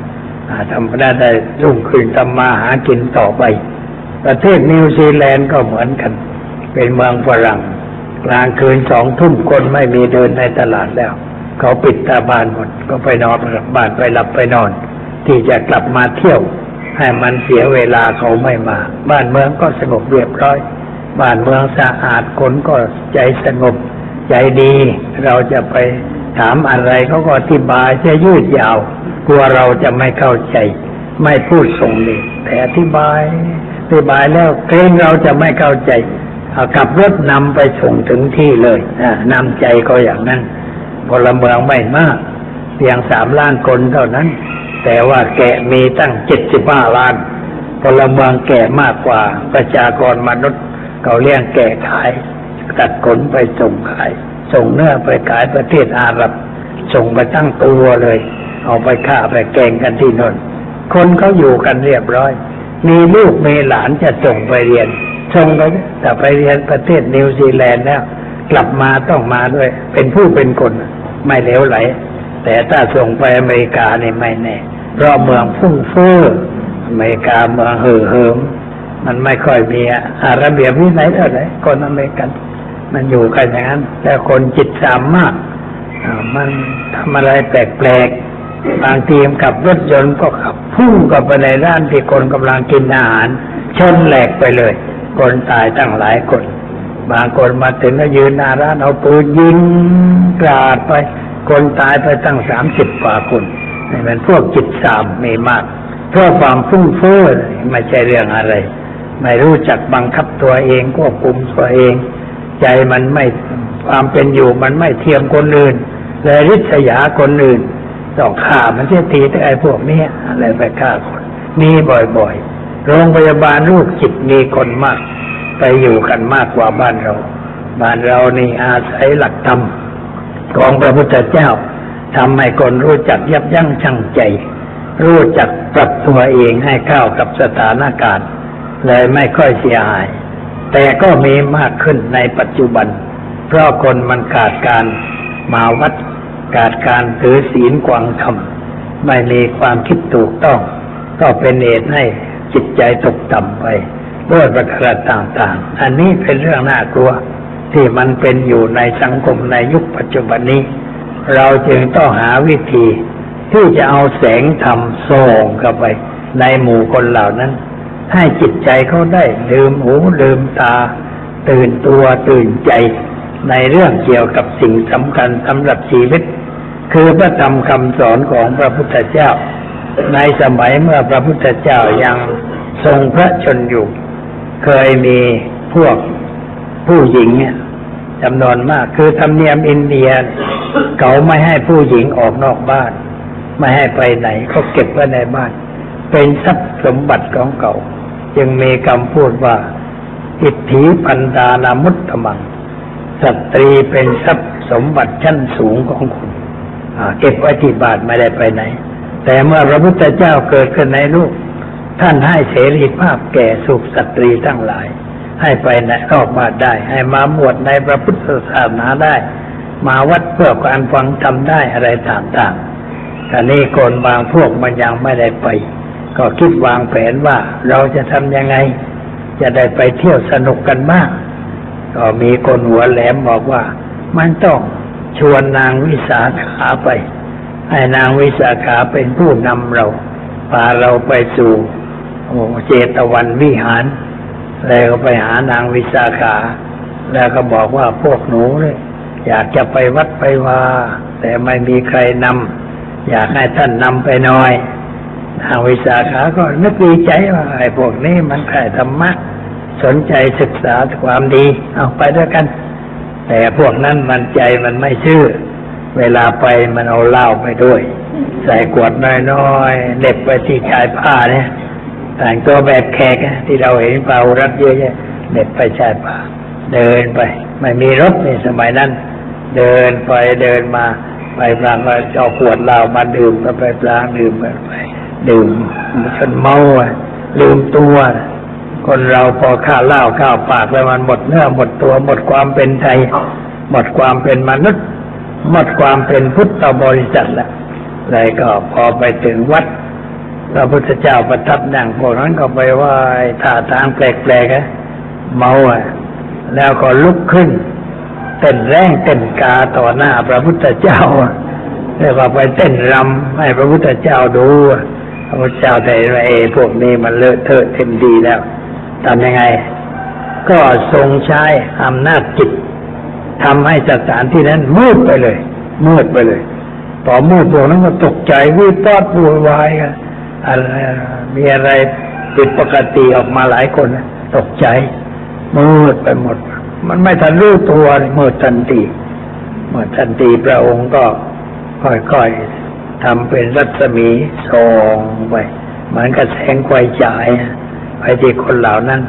ทำไม่ได้รุ่งขึ้นทำมาหากินต่อไปประเทศนิวซีแลนด์ก็เหมือนกันเป็นเมืองฝรั่งกลางคืนสองทุ่มคนไม่มีเดินในตลาดแล้วเขาปิดตาบานหมดก็ไปนอนกลับบ้านไปหลับไปนอนที่จะกลับมาเที่ยว ให้มันเสียเวลาเขาไม่มาบ้านเมืองก็สงบเรียบร้อยบ้านเมืองสะอาดคนก็ใจสงบใจดีเราจะไปถามอะไรเขาก็อธิบายจะยืดยาวกลัวเราจะไม่เข้าใจไม่พูดส่งเลยแต่อธิบายอธิบายแล้วเกรงเราจะไม่เข้าใจเอากลับรถนำไปส่งถึงที่เลยนำใจก็อย่างนั้นพลเมืองไม่มากเพียงสามล้านคนเท่านั้นแต่ว่าแกะมีตั้งเจ็ดสิบห้าล้านพลเมืองแกะมากกว่าประชากรมนุษย์เขาเลี้ยงแกะขายตัดขนไปส่งขายส่งเนื้อไปขายประเทศอาหรับส่งไปตั้งตัวเลยเอาไปฆ่าไปแกงกันที่นนท์คนเขาอยู่กันเรียบร้อยมีลูกมีหลานจะส่งไปเรียนส่งไปแต่ไปเรียนประเทศนิวซีแลนด์แล้วกลับมาต้องมาด้วยเป็นผู้เป็นคนไม่เหลวไหลแต่ถ้าส่งไปอเมริกานี่ไม่แน่เพราะเมืองฟุ่งเฟื่ออเมริกาเมืองเห่อเหิมมันไม่ค่อยมีอาระเบียบวินัยเท่าไหร่คนอเมริกันมันอยู่กันอย่างนั้นแต่คนจิตสามมากมันทำอะไรแปลกๆบางทีมกับรถยนต์ก็ขับพุ่งกับไปในร้านที่คนกำลังกินอาหารชนแหลกไปเลยคนตายตั้งหลายคนบางคนมาถึงก็ยืนหน้าร้านเอาปืนยิงกราดไปคนตายไปตั้งสามสิบกว่าคนนี่มันพวกจิตสามมีมากเพราะความฟุ่มเฟือยไม่ใช่เรื่องอะไรไม่รู้จักบังคับตัวเองควบคุมตัวเองใจมันไม่ความเป็นอยู่มันไม่เทียมคนอื่นเลยริษยาคนอื่นต้องฆ่ามันเสียทีแต่ไอ้พวกนี้อะไรไปฆ่าคนมีบ่อยๆโรงพยาบาลลูกจิตมีคนมากไปอยู่กันมากกว่าบ้านเราบ้านเรานี่อาศัยหลักธรรมของพระพุทธเจ้าทำให้คนรู้จักยับยั้งชั่งใจรู้จักปรับตัวเองให้เข้ากับสถานการณ์เลยไม่ค่อยเสียหายแต่ก็มีมากขึ้นในปัจจุบันเพราะคนมันขาดการมาวัดขาดการถือศีลกวางธรรมไม่มีความคิดถูกต้องก็เป็นเหตุให้จิตใจตกต่ำไปด้วยประการต่างๆอันนี้เป็นเรื่องน่ากลัวที่มันเป็นอยู่ในสังคมในยุคปัจจุบันนี้เราจึงต้องหาวิธีที่จะเอาแสงธรรมส่องเข้าไปในหมู่คนเหล่านั้นให้จิตใจเขาได้ลืมหูลืมตาตื่นตัวตื่นใจในเรื่องเกี่ยวกับสิ่งสำคัญสำหรับชีวิตคือพระธรรมคำสอนของพระพุทธเจ้าในสมัยเมื่อพระพุทธเจ้ายังทรงพระชนม์อยู่เคยมีพวกผู้หญิงเนี่ยจำนวนมากคือธรรมเนียมอินเดียเขาไม่ให้ผู้หญิงออกนอกบ้านไม่ให้ไปไหนเขาเก็บไว้ในบ้านเป็นทรัพย์สมบัติของเขาจึงมีคำพูดว่าอิทธิปันดานามุตตมังสตรีเป็นทรัพย์สมบัติชั้นสูงของคุณเก็บไว้ที่บ้านไม่ได้ไปไหนแต่เมื่อพระพุทธเจ้าเกิดขึ้นในโลกท่านให้เสรีภาพแก่สุขสตรีทั้งหลายให้ไปไหนออกมาได้ให้มาบวชในพระพุทธศาสนาได้มาวัดเพื่อการฟังธรรมได้อะไรต่างๆแต่นี่คนบางพวกมันยังไม่ได้ไปก็คิดวางแผนว่าเราจะทำยังไงจะได้ไปเที่ยวสนุกกันบ้างก็มีคนหัวแหลมบอกว่ามันต้องชวนนางวิสาขาไปให้นางวิสาขาเป็นผู้นำเราพาเราไปสู่เจตวันวิหารแล้วก็ไปหานางวิสาขาแล้วก็บอกว่าพวกหนูเนี่ยอยากจะไปวัดไปวาแต่ไม่มีใครนำอยากให้ท่านนำไปหน่อยนางวิสาขาก็นึกดีใจว่าไอ้พวกนี้มันใครธรรมะสนใจศึกษาความดีเอาไปด้วยกันแต่พวกนั้นมันใจมันไม่ซื่อเวลาไปมันเอาเหล้าไปด้วยใส่ขวดน้อยๆเด็บไปที่ชายผ้าเนี่ยแต่งตัวแบบแขกที่เราเห็นเปล่ารับเยอะแยะเด็ดไปชายป่าเดินไปไม่มีรถในสมัยนั้นเดินไปเดินมาไปพลางก็เอาขวดเหล้ามาดื่มก็ไปพลางดื่มไปดื่มจนเมาลืมตัวคนเราพอข้าวเหล้าข้าวปากแล้วมันหมดเนื้อหมดตัวหมดความเป็นไทยหมดความเป็นมนุษย์หมดความเป็นพุทธบริษัทแล้วเลยก็พอไปถึงวัดพระพุทธเจ้าประทับนั่งพวกนั้นก็ไปไหว้ท่าทางแปลกๆนะเมาอ่ะแล้วก็ลุกขึ้นเต้นแรงเต้นกาต่อหน้าพระพุทธเจ้าเรียกว่าไปเต้นรำให้พระพุทธเจ้าดู พระพุทธเจ้าได้ไอ้พวกนี้มันเลอะเทอะเต็มดีแล้วทำยังไงก็ทรงใช้อำนาจจิตทำให้สถานที่นั้นมืดไปเลยมืดไปเลยต่อมืดพวกนั้นก็ตกใจวิปาดวุ่นวายกันอะไรมีอะไรผิดปกติออกมาหลายคนตกใจมืดไปหมดมันไม่ทันรู้ตัวมืดทันทีมืดทันทีพระองค์ก็ค่อยๆทำเป็นรัศมีส่องไปเหมือนกับแสงไฟฉายไปที่คนเหล่านั้น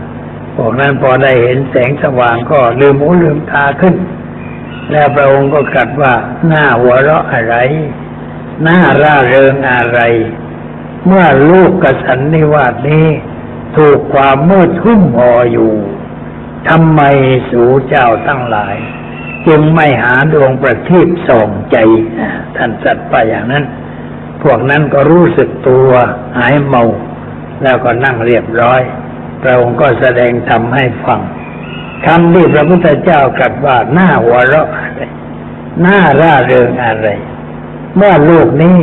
พวกนั้นพอได้เห็นแสงสว่างก็ลืมหูลืมตาขึ้นแล้วพระองค์ก็กลับว่าหน้าหัวเราะอะไรหน้าร่าเริงอะไรเมื่อลูกกสันนิวาสนี้ถูกความมืดหุ้มห่ออยู่ทำไมสู่เจ้าทั้งหลายจึงไม่หาดวงประทีปส่องใจท่านสัตว์ไปอย่างนั้นพวกนั้นก็รู้สึกตัวหายเมาแล้วก็นั่งเรียบร้อยพระองค์ก็แสดงธรรมให้ฟังคำที่พระพุทธเจ้ากลับว่าหน้าหัวเราะอะไรหน้าร่าเริงอะไรเมื่อโลกนี้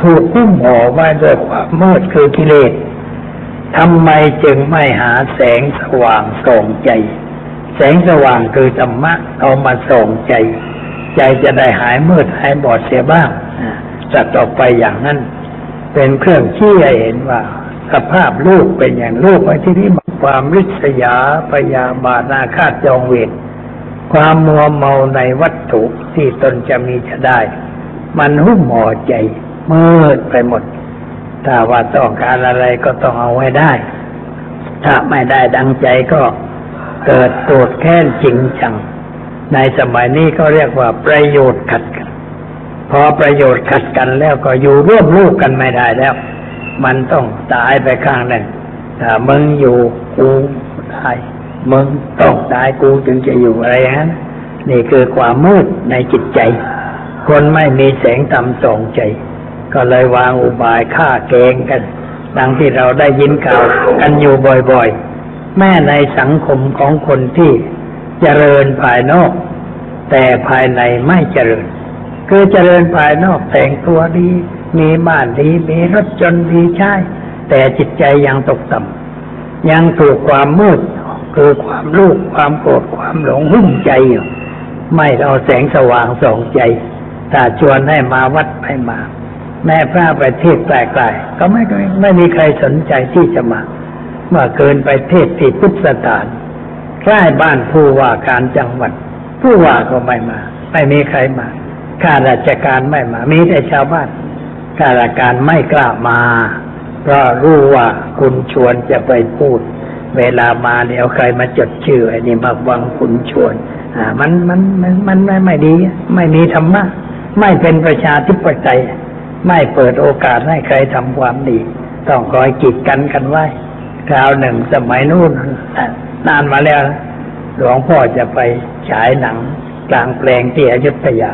ถูกหุ้มห่อไว้ด้วยความมืดคือกิเลสทำไมจึงไม่หาแสงสว่างส่องใจแสงสว่างคือธรรมะเอามาส่องใจใจจะได้หายมืดหายบอดเสียบ้างจัดออกไปอย่างนั้นเป็นเครื่องชี้ให้เห็นว่าสภาพลูกเป็นอย่างลูกไว้ที่นี่ความริษยาพยาบาทอาฆาตจองเวรความมัวเมาในวัตถุที่ตนจะมีจะได้มันหุ้มห่อใจมืดไปหมดถ้าว่าต้องการอะไรก็ต้องเอาไว้ได้ถ้าไม่ได้ดังใจก็เกิดโกรธแค้นจริงจังในสมัยนี้ก็เรียกว่าประโยชน์ขัดกันพอประโยชน์ขัดกันแล้วก็อยู่ร่วมลูกกันไม่ได้แล้วมันต้องตายไปข้างหนึ่งถ้ามึงอยู่กูตายมึงต้องตายกูจึงจะอยู่อะไรฮะนี่คือความมืดในจิตใจคนไม่มีแสงธรรมส่องใจก็เลยวางอุบายฆ่าแกงกันดังที่เราได้ยินข่าวกันอยู่บ่อยๆแม้ในสังคมของคนที่เจริญภายนอกแต่ภายในไม่เจริญคือเจริญภายนอกแต่งตัวดีมีบ้านดีมีรถยนต์ดีใช้แต่จิตใจยังตกต่ำยังถูกความมืดคือความรู้ความโกรธความหลงหุ้มใจอยู่ไม่เอาแสงสว่างส่องใจแต่ชวนให้มาวัดให้มาแม่พระไปเทศน์ไกลๆก็ไม่ไม่มีใครสนใจที่จะมาเมื่อเกินไปเทศน์ที่พุทธสถานใกล้บ้านผู้ว่าการจังหวัดผู้ว่าก็ไม่มาไม่มีใครมาข้าราชการไม่มามีแต่ชาวบ้านข้าราชการไม่กล้ามาเพราะรู้ว่าคุณชวนจะไปพูดเวลามาเดี๋ยวใครมาจดชื่อไอ้นี่มาวังคุณชวนอ่ามันมันมันมันไม่ไม่ดีไม่มีธรรมะไม่เป็นประชาธิปไตยไม่เปิดโอกาสให้ใครทำความดีต้องคอยกีดกันกันไว้คราวหนึ่งสมัยนู้นนานมาแล้วหลวงพ่อจะไปฉายหนังกลางแปลงที่อยุธยา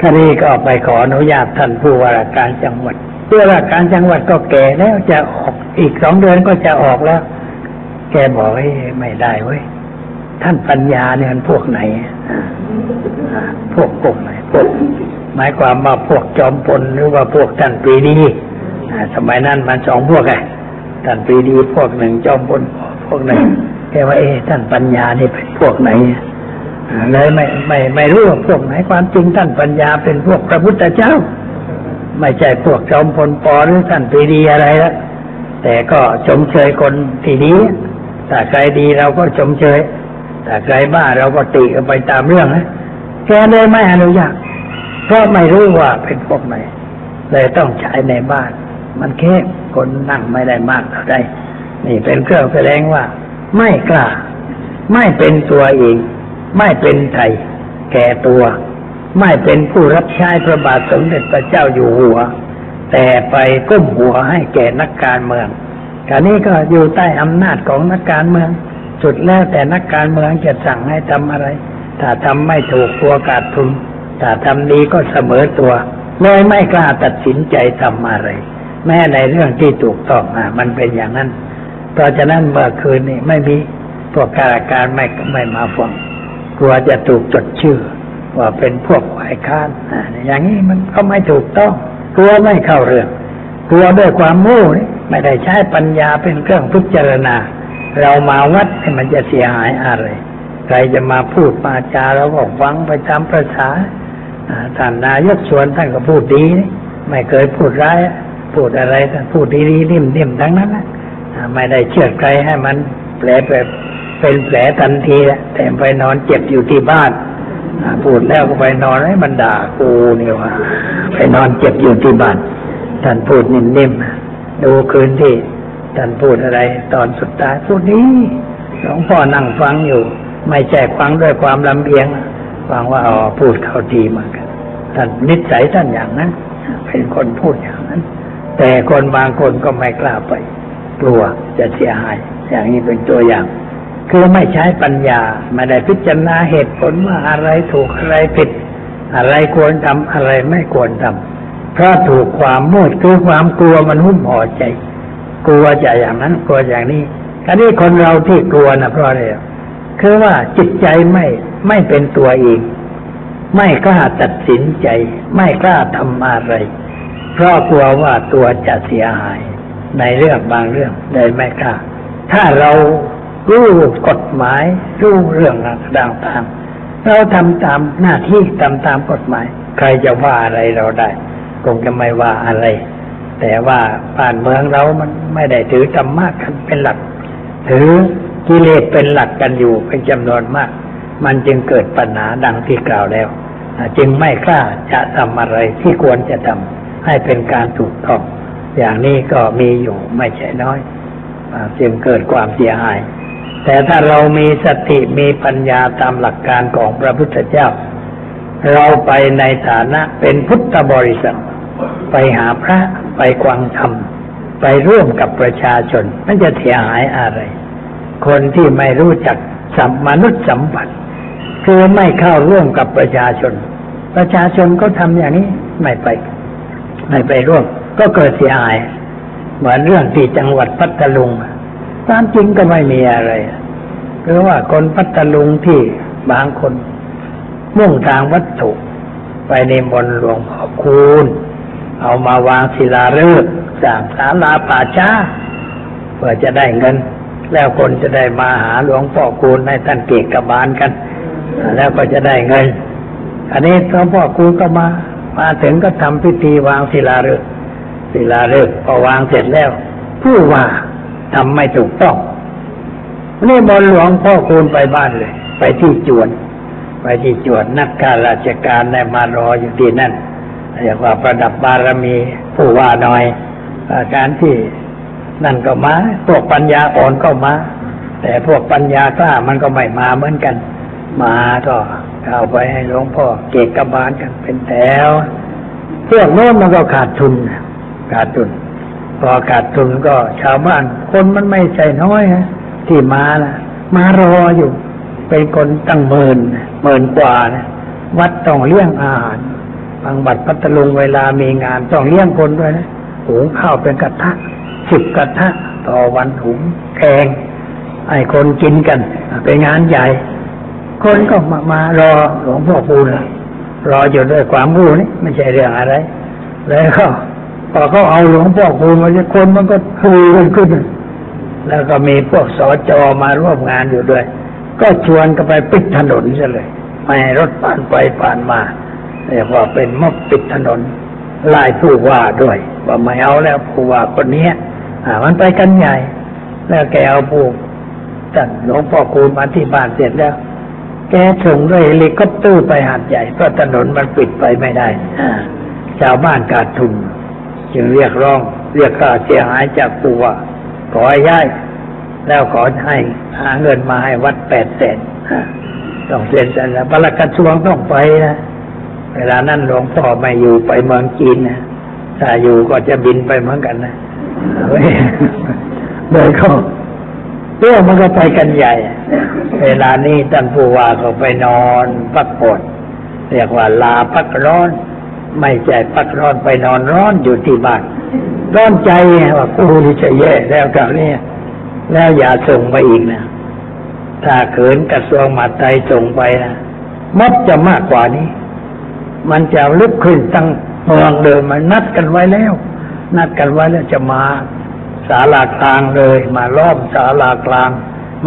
คดีก็ไปขออนุญาตท่านผู้ว่าราชการจังหวัดผู้ว่าราชการจังหวัดก็แก่แล้วจะออกอีกสองเดือนก็จะออกแล้วแกบอกเฮ้ยไม่ได้เว้ยท่านปัญญาเนี่ยพวกไหนพวกกลุ่มไหนพวกหมายความว่าพวกจอมพลหรือว่าพวกท่านปรีดีสมัยนั้นมันสองพวกไงท่านปรีดีพวกหนึ่งจอมพลพวกหนึ่งแกว่าเอ๊ะท่านปัญญานี่เป็นพวกไหนเลยไม่ไม่ไม่รู้ว่าพวกไหนความจริงท่านปัญญาเป็นพวกพระพุทธเจ้าไม่ใช่พวกจอมพลปอหรือท่านปรีดีอะไรละแต่ก็ชมเชยคนที่ดีถ้าใครดีเราก็ชมเชยถ้าใครบ้าเราก็ติกันไปตามเรื่องนะแกเลยไม่อนุญาตเพราะไม่รู้ว่าเป็นพวกไหนเลยต้องใช้ในบ้านมันแค่คนนั่งไม่ได้มากเท่าใดนี่เป็นเครื่องแสดงว่าไม่กล้าไม่เป็นตัวเองไม่เป็นไทยแก่ตัวไม่เป็นผู้รับใช้พระบาทสมเด็จพระเจ้าอยู่หัวแต่ไปก้มหัวให้แก่นักการเมืองการนี้ก็อยู่ใต้อำนาจของนักการเมืองสุดแล้วแต่นักการเมืองจะสั่งให้ทำอะไรถ้าทำไม่ถูกตัวขาดทุนถ้าทำดีก็เสมอตัวเลยไม่กล้าตัดสินใจทำอะไรแม้ในเรื่องที่ถูกต้องอ่ะมันเป็นอย่างนั้นเพราะฉะนั้นเมื่อคืนนี้ไม่มีพวกข้าราชการไม่ไม่มาฟังกลัวจะถูกจดชื่อว่าเป็นพวกฝ่ายค้านอย่างนี้มันก็ไม่ถูกต้องกลัวไม่เข้าเรื่อง กลัวด้วยความโง่นี่ไม่ได้ใช้ปัญญาเป็นเครื่องพิจารณาเรามาวัดให้มันจะเสียหายอะไรใครจะมาพูดมาจาเราก็ฟังไปตามประสาท่านนายกชวนท่านก็พูดดีไม่เคยพูดร้ายพูดอะไรท่านพูดดีๆนิ่มๆทั้งนั้นนะไม่ได้เชื่อใครให้มันแผลแบบเป็นแผลทันทีแต่ไปนอนเจ็บอยู่ที่บ้านพูดแล้วก็ไปนอนให้มันด่ากูนี่ว่าไปนอนเจ็บอยู่ที่บ้านท่านพูดนิ่มๆดูคืนที่ท่านพูดอะไรตอนสุดท้ายพูดดีหลวงพ่อนั่งฟังอยู่ไม่แจกฟังด้วยความลำเอียงฟังว่าอ๋อพูดเขาดีมากท่านนิสัยท่านอย่างนั้นเป็นคนพูดอย่างนั้นแต่คนบางคนก็ไม่กล้าไปกลัวจะเสียหายอย่างนี้เป็นตัวอย่างคือไม่ใช้ปัญญาไม่ได้พิจารณาเหตุผลว่าอะไรถูกอะไรผิดอะไรควรทำอะไรไม่ควรทำเพราะถูกความมืดคือความกลัวมันหุ้มห่อใจกลัวจะอย่างนั้นกลัวอย่างนี้การที่คนเราที่กลัวนะเพราะอะไรคือว่าจิตใจไม่ไม่เป็นตัวเองไม่กล้าตัดสินใจไม่กล้าทำอะไรเพราะกลัวว่าตัวจะเสียหายในเรื่องบางเรื่องเลยไม่กล้าถ้าเรารู้กฎหมายรู้เรื่องต่างๆเราทำตามหน้าที่ทำตามกฎหมายใครจะว่าอะไรเราได้คงจะไม่ว่าอะไรแต่ว่าบ้านเมืองเรามันไม่ได้ถือธรรมะกันเป็นหลักถือกิเลสเป็นหลักกันอยู่เป็นจำนวนมากมันจึงเกิดปัญหาดังที่กล่าวแล้วจึงไม่กล้าจะทำอะไรที่ควรจะทำให้เป็นการถูกต้องอย่างนี้ก็มีอยู่ไม่ใช่น้อยจึงเกิดความเสียหายแต่ถ้าเรามีสติมีปัญญาตามหลักการของพระพุทธเจ้าเราไปในฐานะเป็นพุทธบริษัทไปหาพระไปกวางธรรมไปร่วมกับประชาชนมันจะเสียหายอะไรคนที่ไม่รู้จักสัมมนุษย์สัมพันธ์คือไม่เข้าร่วมกับประชาชนประชาชนก็ทำอย่างนี้ไม่ไปไม่ไปร่วมก็เกิดเสียหายเหมือนเรื่องที่จังหวัดพัทลุงตามจริงก็ไม่มีอะไรคือว่าคนพัทลุงที่บางคนมุ่งทางวัตถุไปในมณฑลหลวงพ่อคูณเอามาวางศิลาฤกษ์สร้างศาลาป่าช้าเพื่อจะได้เงินแล้วคนจะได้มาหาหลวงพ่อคูณให้ท่านเกกบาลกันแล้วก็จะได้เงินอันนี้หลวงพ่อคูณก็มามาถึงก็ทำพิธีวางศิลาฤกษ์ศิลาฤกษ์พอวางเสร็จแล้วผู้ว่าทำไม่ถูกต้องนี่บอลหลวงพ่อคูณไปบ้านเลยไปที่จวนไปที่จวนนักการราชการได้มารออยู่ที่นั่นเรียกว่าประดับบารมีผู้ว่าหน่อยการที่นั่นก็มาพวกปัญญาอ่อนก็มาแต่พวกปัญญากล้ามันก็ไม่มาเหมือนกันมาก็เอาไปให้หลวงพ่อเกกบาลกันเป็นแถวเรื่องโน้นมันก็ขาดทุนขาดทุนพอขาดทุนก็ชาวบ้านคนมันไม่ใจน้อยฮะที่มานะมารออยู่เป็นคนตั้งหมื่นหมื่นกว่านะวัดต้องเลี้ยงอาหารบางบัดพัทลุงเวลามีงานต้องเลี้ยงคนด้วยนะหุงข้าวเป็นกระทะสิบกระทะต่อวันหุงแกงให้คนกินกันเป็นงานใหญ่คนก็มามารอหลวงพ่อคูณรออยู่ด้วยความรู้นี่ไม่ใช่เรื่องอะไรแล้วก็พอเขาเอาหลวงพ่อคูณมาจะคนมันก็คุยกันขึ้นแล้วก็มีพวกสจมาร่วมงานอยู่ด้วยก็ชวนกันไปปิดถนนซะเลยไม่ให้รถผ่านไปผ่านมาเรียกว่าเป็นม็อบปิดถนนไล่ผู้ว่าด้วยว่าไม่เอาแล้วผู้ว่าคนนี้มันไปกันใหญ่แล้วแกเอาผู้จัดหลวงพ่อคูณมาที่บ้านเสร็จแล้วแกส่งด้วยเฮลิคอปเตอร์ไปหาดใหญ่เพราะถนนมันปิดไปไม่ได้ชาวบ้านขาดทุนจึงเรียกร้องเรียกค่าเสียหายจากผู้ว่าขอให้ย้ายแล้วขอให้หาเงินมาให้วัดแปดแสนต้องเซ็นสัญญาปลัดกระทรวงต้องไปนะเวลานั้นหลวงพ่อไม่อยู่ไปเมืองจีนนะถ้าอยู่ก็จะบินไปเหมือนกันนะโดยเขาเพื่อมันก็ไปกันใหญ่เวลานี้ท่านผู้ว่าก็ไปนอนพักผ่อนเรียกว่าลาพักร้อนไม่ใจพักร้อนไปนอนร้อนอยู่ที่บ้านร้อนใจว่ากูจะแย่แล้วกับเนี่ยแล้วอย่าส่งไปอีกนะถ้าเขินกระทรวงมหาดไทยส่งไปนะม็อบจะมากกว่านี้มันจะลุกขึ้นตั้งเมืองเดิมมันนัดกันไว้แล้ว นัดกันไว้แล้วจะมาศาลากลางเลยมาล้อมศาลากลาง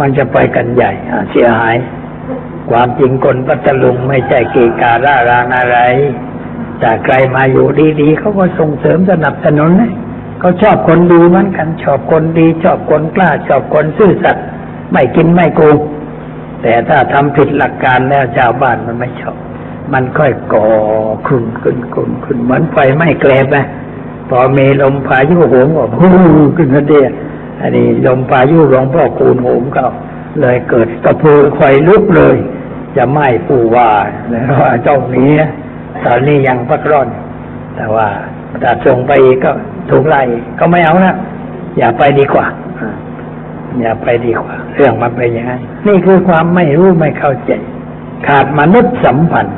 มันจะไปกันใหญ่เสียหายความจริงคนพัทลุงไม่ใช่เกกาล่าร้านอะไรแต่ใครมาอยู่ดีๆเขาก็ส่งเสริมสนับสนุนนะเขาชอบคนดีเหมือนกันชอบคนดีชอบคนกล้าชอบคนซื่อสัตย์ไม่กินไม่โกงแต่ถ้าทำผิดหลักการแล้วชาวบ้านมันไม่ชอบมันค่อยก่อขึ้นขึ้นขึ้นขึ้นเหมือนไฟไหม้แกลบนะพอมีลมพายุโหมก็พุ่งขึ้นมาเดียอันนี้ลมพายุหลวงพ่อคูณโหมก็เลยเกิดกระพือไฟลุกเลยจะไหม้ผู้ว่าแล้วเจ้านี้ตอนนี้ยังพักร้อนแต่ว่าถ้าส่งไปก็ถูกไล่ก็ไม่เอานะอย่าไปดีกว่าอย่าไปดีกว่าเรื่องมันเป็นอย่างนั้นนี่คือความไม่รู้ไม่เข้าใจขาดมนุษยสัมพันธ์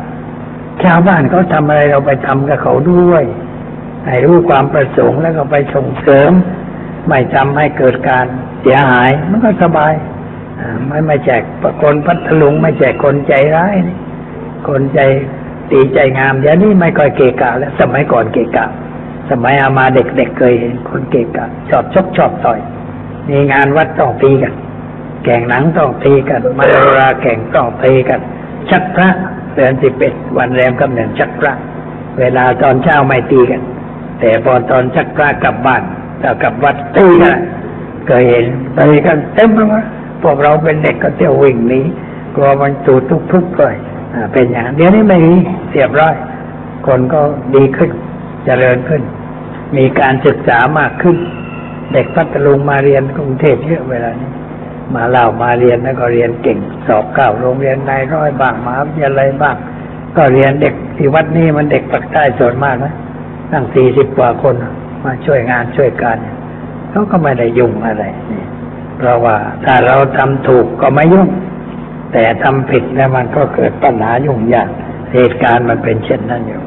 ชาวบ้านเขาทำอะไรเราไปทำกับเขาด้วยให้รู้ความประสงค์แล้วก็ไปส่งเสริมไม่ทำให้เกิดการเสียหายมันก็สบายไม่ไม่แจกคนพัทลุงไม่แจกคนใจร้ายคนใจตีใจงามเดี๋ยวนี้ไม่ค่อยเกะกะแล้วสมัยก่อนเกะกะสมัยอามาเด็กๆ เ, เคยเห็นคนเกะกะชอบชกชอบต่อยมีงานวัดต้องตีกันแข่งหนังต้องตีกันมาราแข่งต้องตีกันชักพระเดือนสิบเอ็ดวันแรมกำเนิดชักพระเวลาตอนเช้าไม่ตีกันแต่พอตอนชักพระกลับบ้านแล้วกลับวัดตีกันเคยเห็นตีกันเต็มเลยพวกเราเป็นเด็กก็เที่ยววิ่งหนีกลัวมันจูดทุกๆเลยเป็นอย่างเดี๋ยวนี้ไม่มีเสียบร้อยคนก็ดีขึ้นเจริญขึ้นมีการศึกษามากขึ้นเด็กพัทลุงมาเรียนกรุงเทพเยอะเวลานี้มาเล่ามาเรียนแล้วก็เรียนเก่งสอบเข้าโรงเรียนนายร้อยบ้างมหาวิทยาลัยบ้างก็เรียนเด็กที่วัดนี้มันเด็กปากใต้ส่วนมากนะตั้งสี่สิบกว่าคนมาช่วยงานช่วยการเขาก็ไม่ได้ยุ่งอะไรเพราะว่าถ้าเราทำถูกก็ไม่ยุ่งแต่ทำผิดแล้วมันก็เกิดปัญหายุ่งยากเหตุการณ์มันเป็นเช่นนั้นอยู่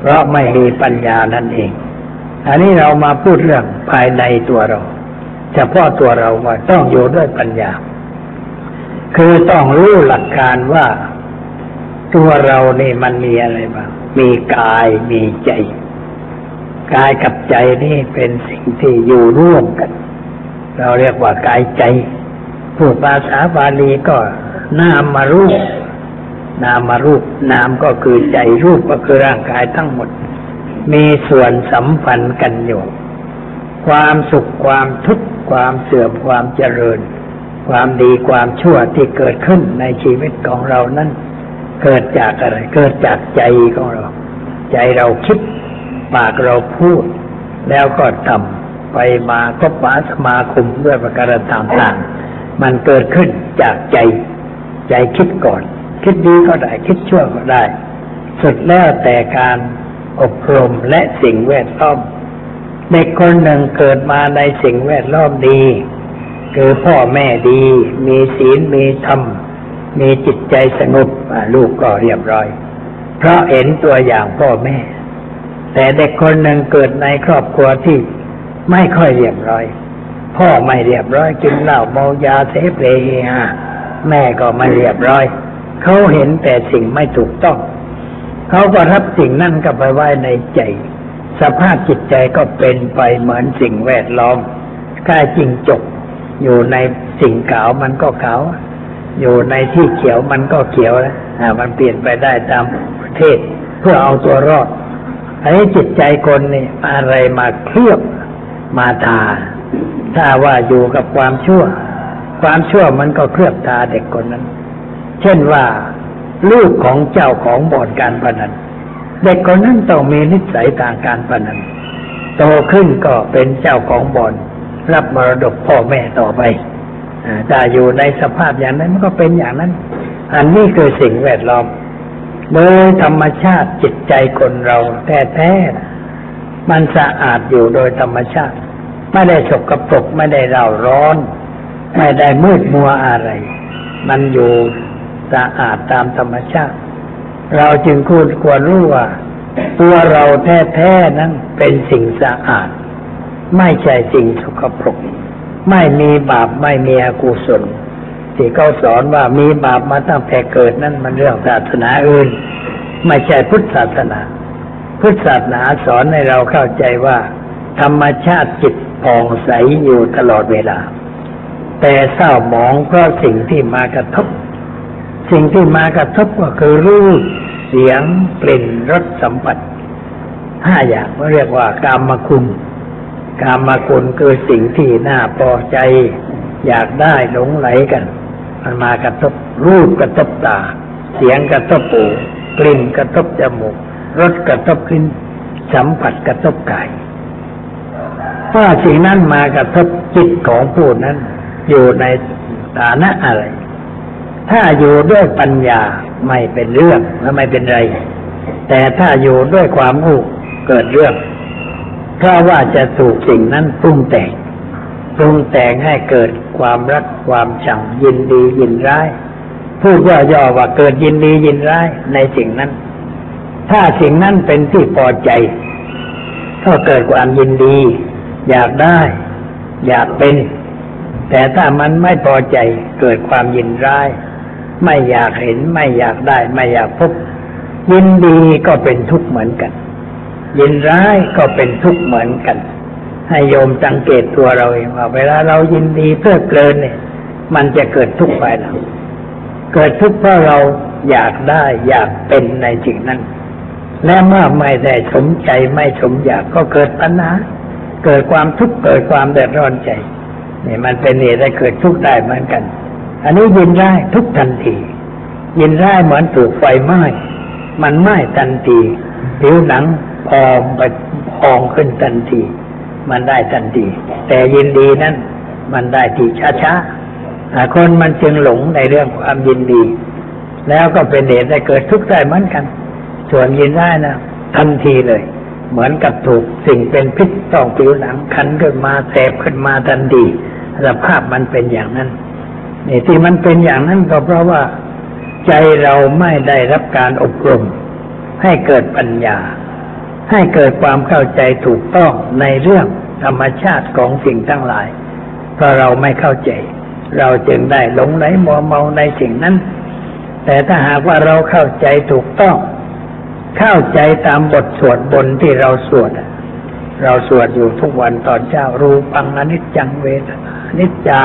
เพราะไม่มีปัญญานั่นเองอันนี้เรามาพูดเรื่องภายในตัวเราเฉพาะตัวเราว่าต้องอยู่ด้วยปัญญาคือต้องรู้หลักการว่าตัวเรานี่มันมีอะไรบ้างมีกายมีใจกายกับใจนี่เป็นสิ่งที่อยู่ร่วมกันเราเรียกว่ากายใจพูดภาษาบาลีก็นามรูปนามรูปนามก็คือใจรูปก็คือร่างกายทั้งหมดมีส่วนสัมพันธ์กันอยู่ความสุขความทุกข์ความเสื่อมความเจริญความดีความชั่วที่เกิดขึ้นในชีวิตของเรานั้นเกิดจากอะไรเกิดจากใจของเราใจเราคิดปากเราพูดแล้วก็ทำไปมาก็ปาสมาคมด้วยประการต่างๆมันเกิดขึ้นจากใจใจคิดก่อนคิดดีก็ได้คิดชั่วก็ได้สุดแล้วแต่การอบรมและสิ่งแวดล้อมเด็กคนหนึ่งเกิดมาในสิ่งแวดล้อมดีคือพ่อแม่ดีมีศีลมีธรรมมีจิตใจสงบลูกก็เรียบร้อยเพราะเห็นตัวอย่างพ่อแม่แต่เด็กคนหนึ่งเกิดในครอบครัวที่ไม่ค่อยเรียบร้อยพ่อไม่เรียบร้อยกินเหล้าเมายาเสพเรฮาแม่ก็ไม่เรียบร้อยเขาเห็นแต่สิ่งไม่ถูกต้องเขาก็รับสิ่งนั้นกลับไปไว้ในใจสภาพจิตใจก็เป็นไปเหมือนสิ่งแวดล้อมกายจิงจกอยู่ในสิ่งขาวมันก็ขาวอยู่ในที่เขียวมันก็เขียวนะมันเปลี่ยนไปได้ตามประเทศเพื่อเอาตัวรอดไอ้จิตใจคนนี่อะไรมาเคลือบมาทาถ้าว่าอยู่กับความชั่วความชั่วมันก็เคลือบตาเด็กคนนั้นเช่นว่าลูกของเจ้าของบ่อนการพนันเด็กคนนั้นต้องมีนิสัยทางการพนันโตขึ้นก็เป็นเจ้าของบ่อนรับมรดกพ่อแม่ต่อไปถ้าอยู่ในสภาพอย่างนั้นมันก็เป็นอย่างนั้นอันนี้คือสิ่งแวดล้อมโดยธรรมชาติจิตใจคนเราแท้ๆมันสะอาดอยู่โดยธรรมชาติไม่ได้สกปรกไม่ได้เร่าร้อนไม่ได้มืดมัวอะไรมันอยู่สะอาดตามธรรมชาติเราจึงควรควรรู้ว่าตัวเราแท้ๆนั้นเป็นสิ่งสะอาดไม่ใช่สิ่งสกปรกไม่มีบาปไม่มีอกุศลที่เขาสอนว่ามีบาปมาตั้งแต่เกิดนั้นมันเรื่องศาสนาอื่นไม่ใช่พุทธศาสนาพุทธศาสนาสอนให้เราเข้าใจว่า ธรรมชาติจิตผ่องใสอยู่ตลอดเวลาแต่เศร้าหมองเพราะสิ่งที่มากระทบสิ่งที่มากระทบก็คือรูปเสียงกลิ่นรสสัมผัสห้าอย่างเรียกว่ากามคุณกามคุณคือสิ่งที่น่าพอใจอยากได้หลงไหลกันมันมากระทบรูปกระทบตาเสียงกระทบหูกลิ่นกระทบจมูกรสกระทบลิ้นสัมผัสกระทบกายถ้าสิ่งนั้นมากระทบจิตของผู้นั้นอยู่ในฐานะอะไรถ้าอยู่ด้วยปัญญาไม่เป็นเรื่องและไม่เป็นไรแต่ถ้าอยู่ด้วยความโง่เกิดเรื่องเพราะว่าจะถูกสิ่งนั้นปรุงแต่งปรุงแต่งให้เกิดความรักความชังยินดียินร้ายพูดย่อๆว่าเกิดยินดียินร้ายในสิ่งนั้นถ้าสิ่งนั้นเป็นที่พอใจก็เกิดความยินดีอยากได้อยากเป็นแต่ถ้ามันไม่พอใจเกิดความยินร้ายไม่อยากเห็นไม่อยากได้ไม่อยากพบยินดีก็เป็นทุกข์เหมือนกันยินร้ายก็เป็นทุกข์เหมือนกันให้โยมสังเกตตัวเราเองว่าเวลาเรายินดีเพลิดเพลินเนี่ยมันจะเกิดทุกข์ไปแล้วเกิดทุกข์เพราะเราอยากได้อยากเป็นในสิ่งนั้นและเมื่อไม่ได้สมใจไม่สมอยากก็เกิดปัญหาเกิดความทุกข์เกิดความเดือดร้อนใจนี่มันเป็นเหตุให้เกิดทุกข์ได้เหมือนกันอันนี้ยินร้ายทุกทันทียินร้ายเหมือนถูกไฟไหม้มันไหม้ทันทีผิวหนังพองไปพองขึ้นทันทีมันได้ทันทีแต่ยินดีนั้นมันได้ทีช้าๆคนมันจึงหลงในเรื่องความยินดีแล้วก็เป็นเหตุให้เกิดทุกข์ได้เหมือนกันส่วนยินร้ายนะทันทีเลยเหมือนกับถูกสิ่งเป็นพิษต้องผิวหนังคันขึ้นมาแสบขึ้นมาทันทีสภาพมันเป็นอย่างนั้นนี่ที่มันเป็นอย่างนั้นก็เพราะว่าใจเราไม่ได้รับการอบรมให้เกิดปัญญาให้เกิดความเข้าใจถูกต้องในเรื่องธรรมชาติของสิ่งทั้งหลายเพราะเราไม่เข้าใจเราจึงได้หลงไหลมัวเมาในสิ่งนั้นแต่ถ้าหากว่าเราเข้าใจถูกต้องเข้าใจตามบทสวดบนที่เราสวดเราสวดอยู่ทุกวันตอนเช้ารูปังอนิจจังเวทนาอนิจจา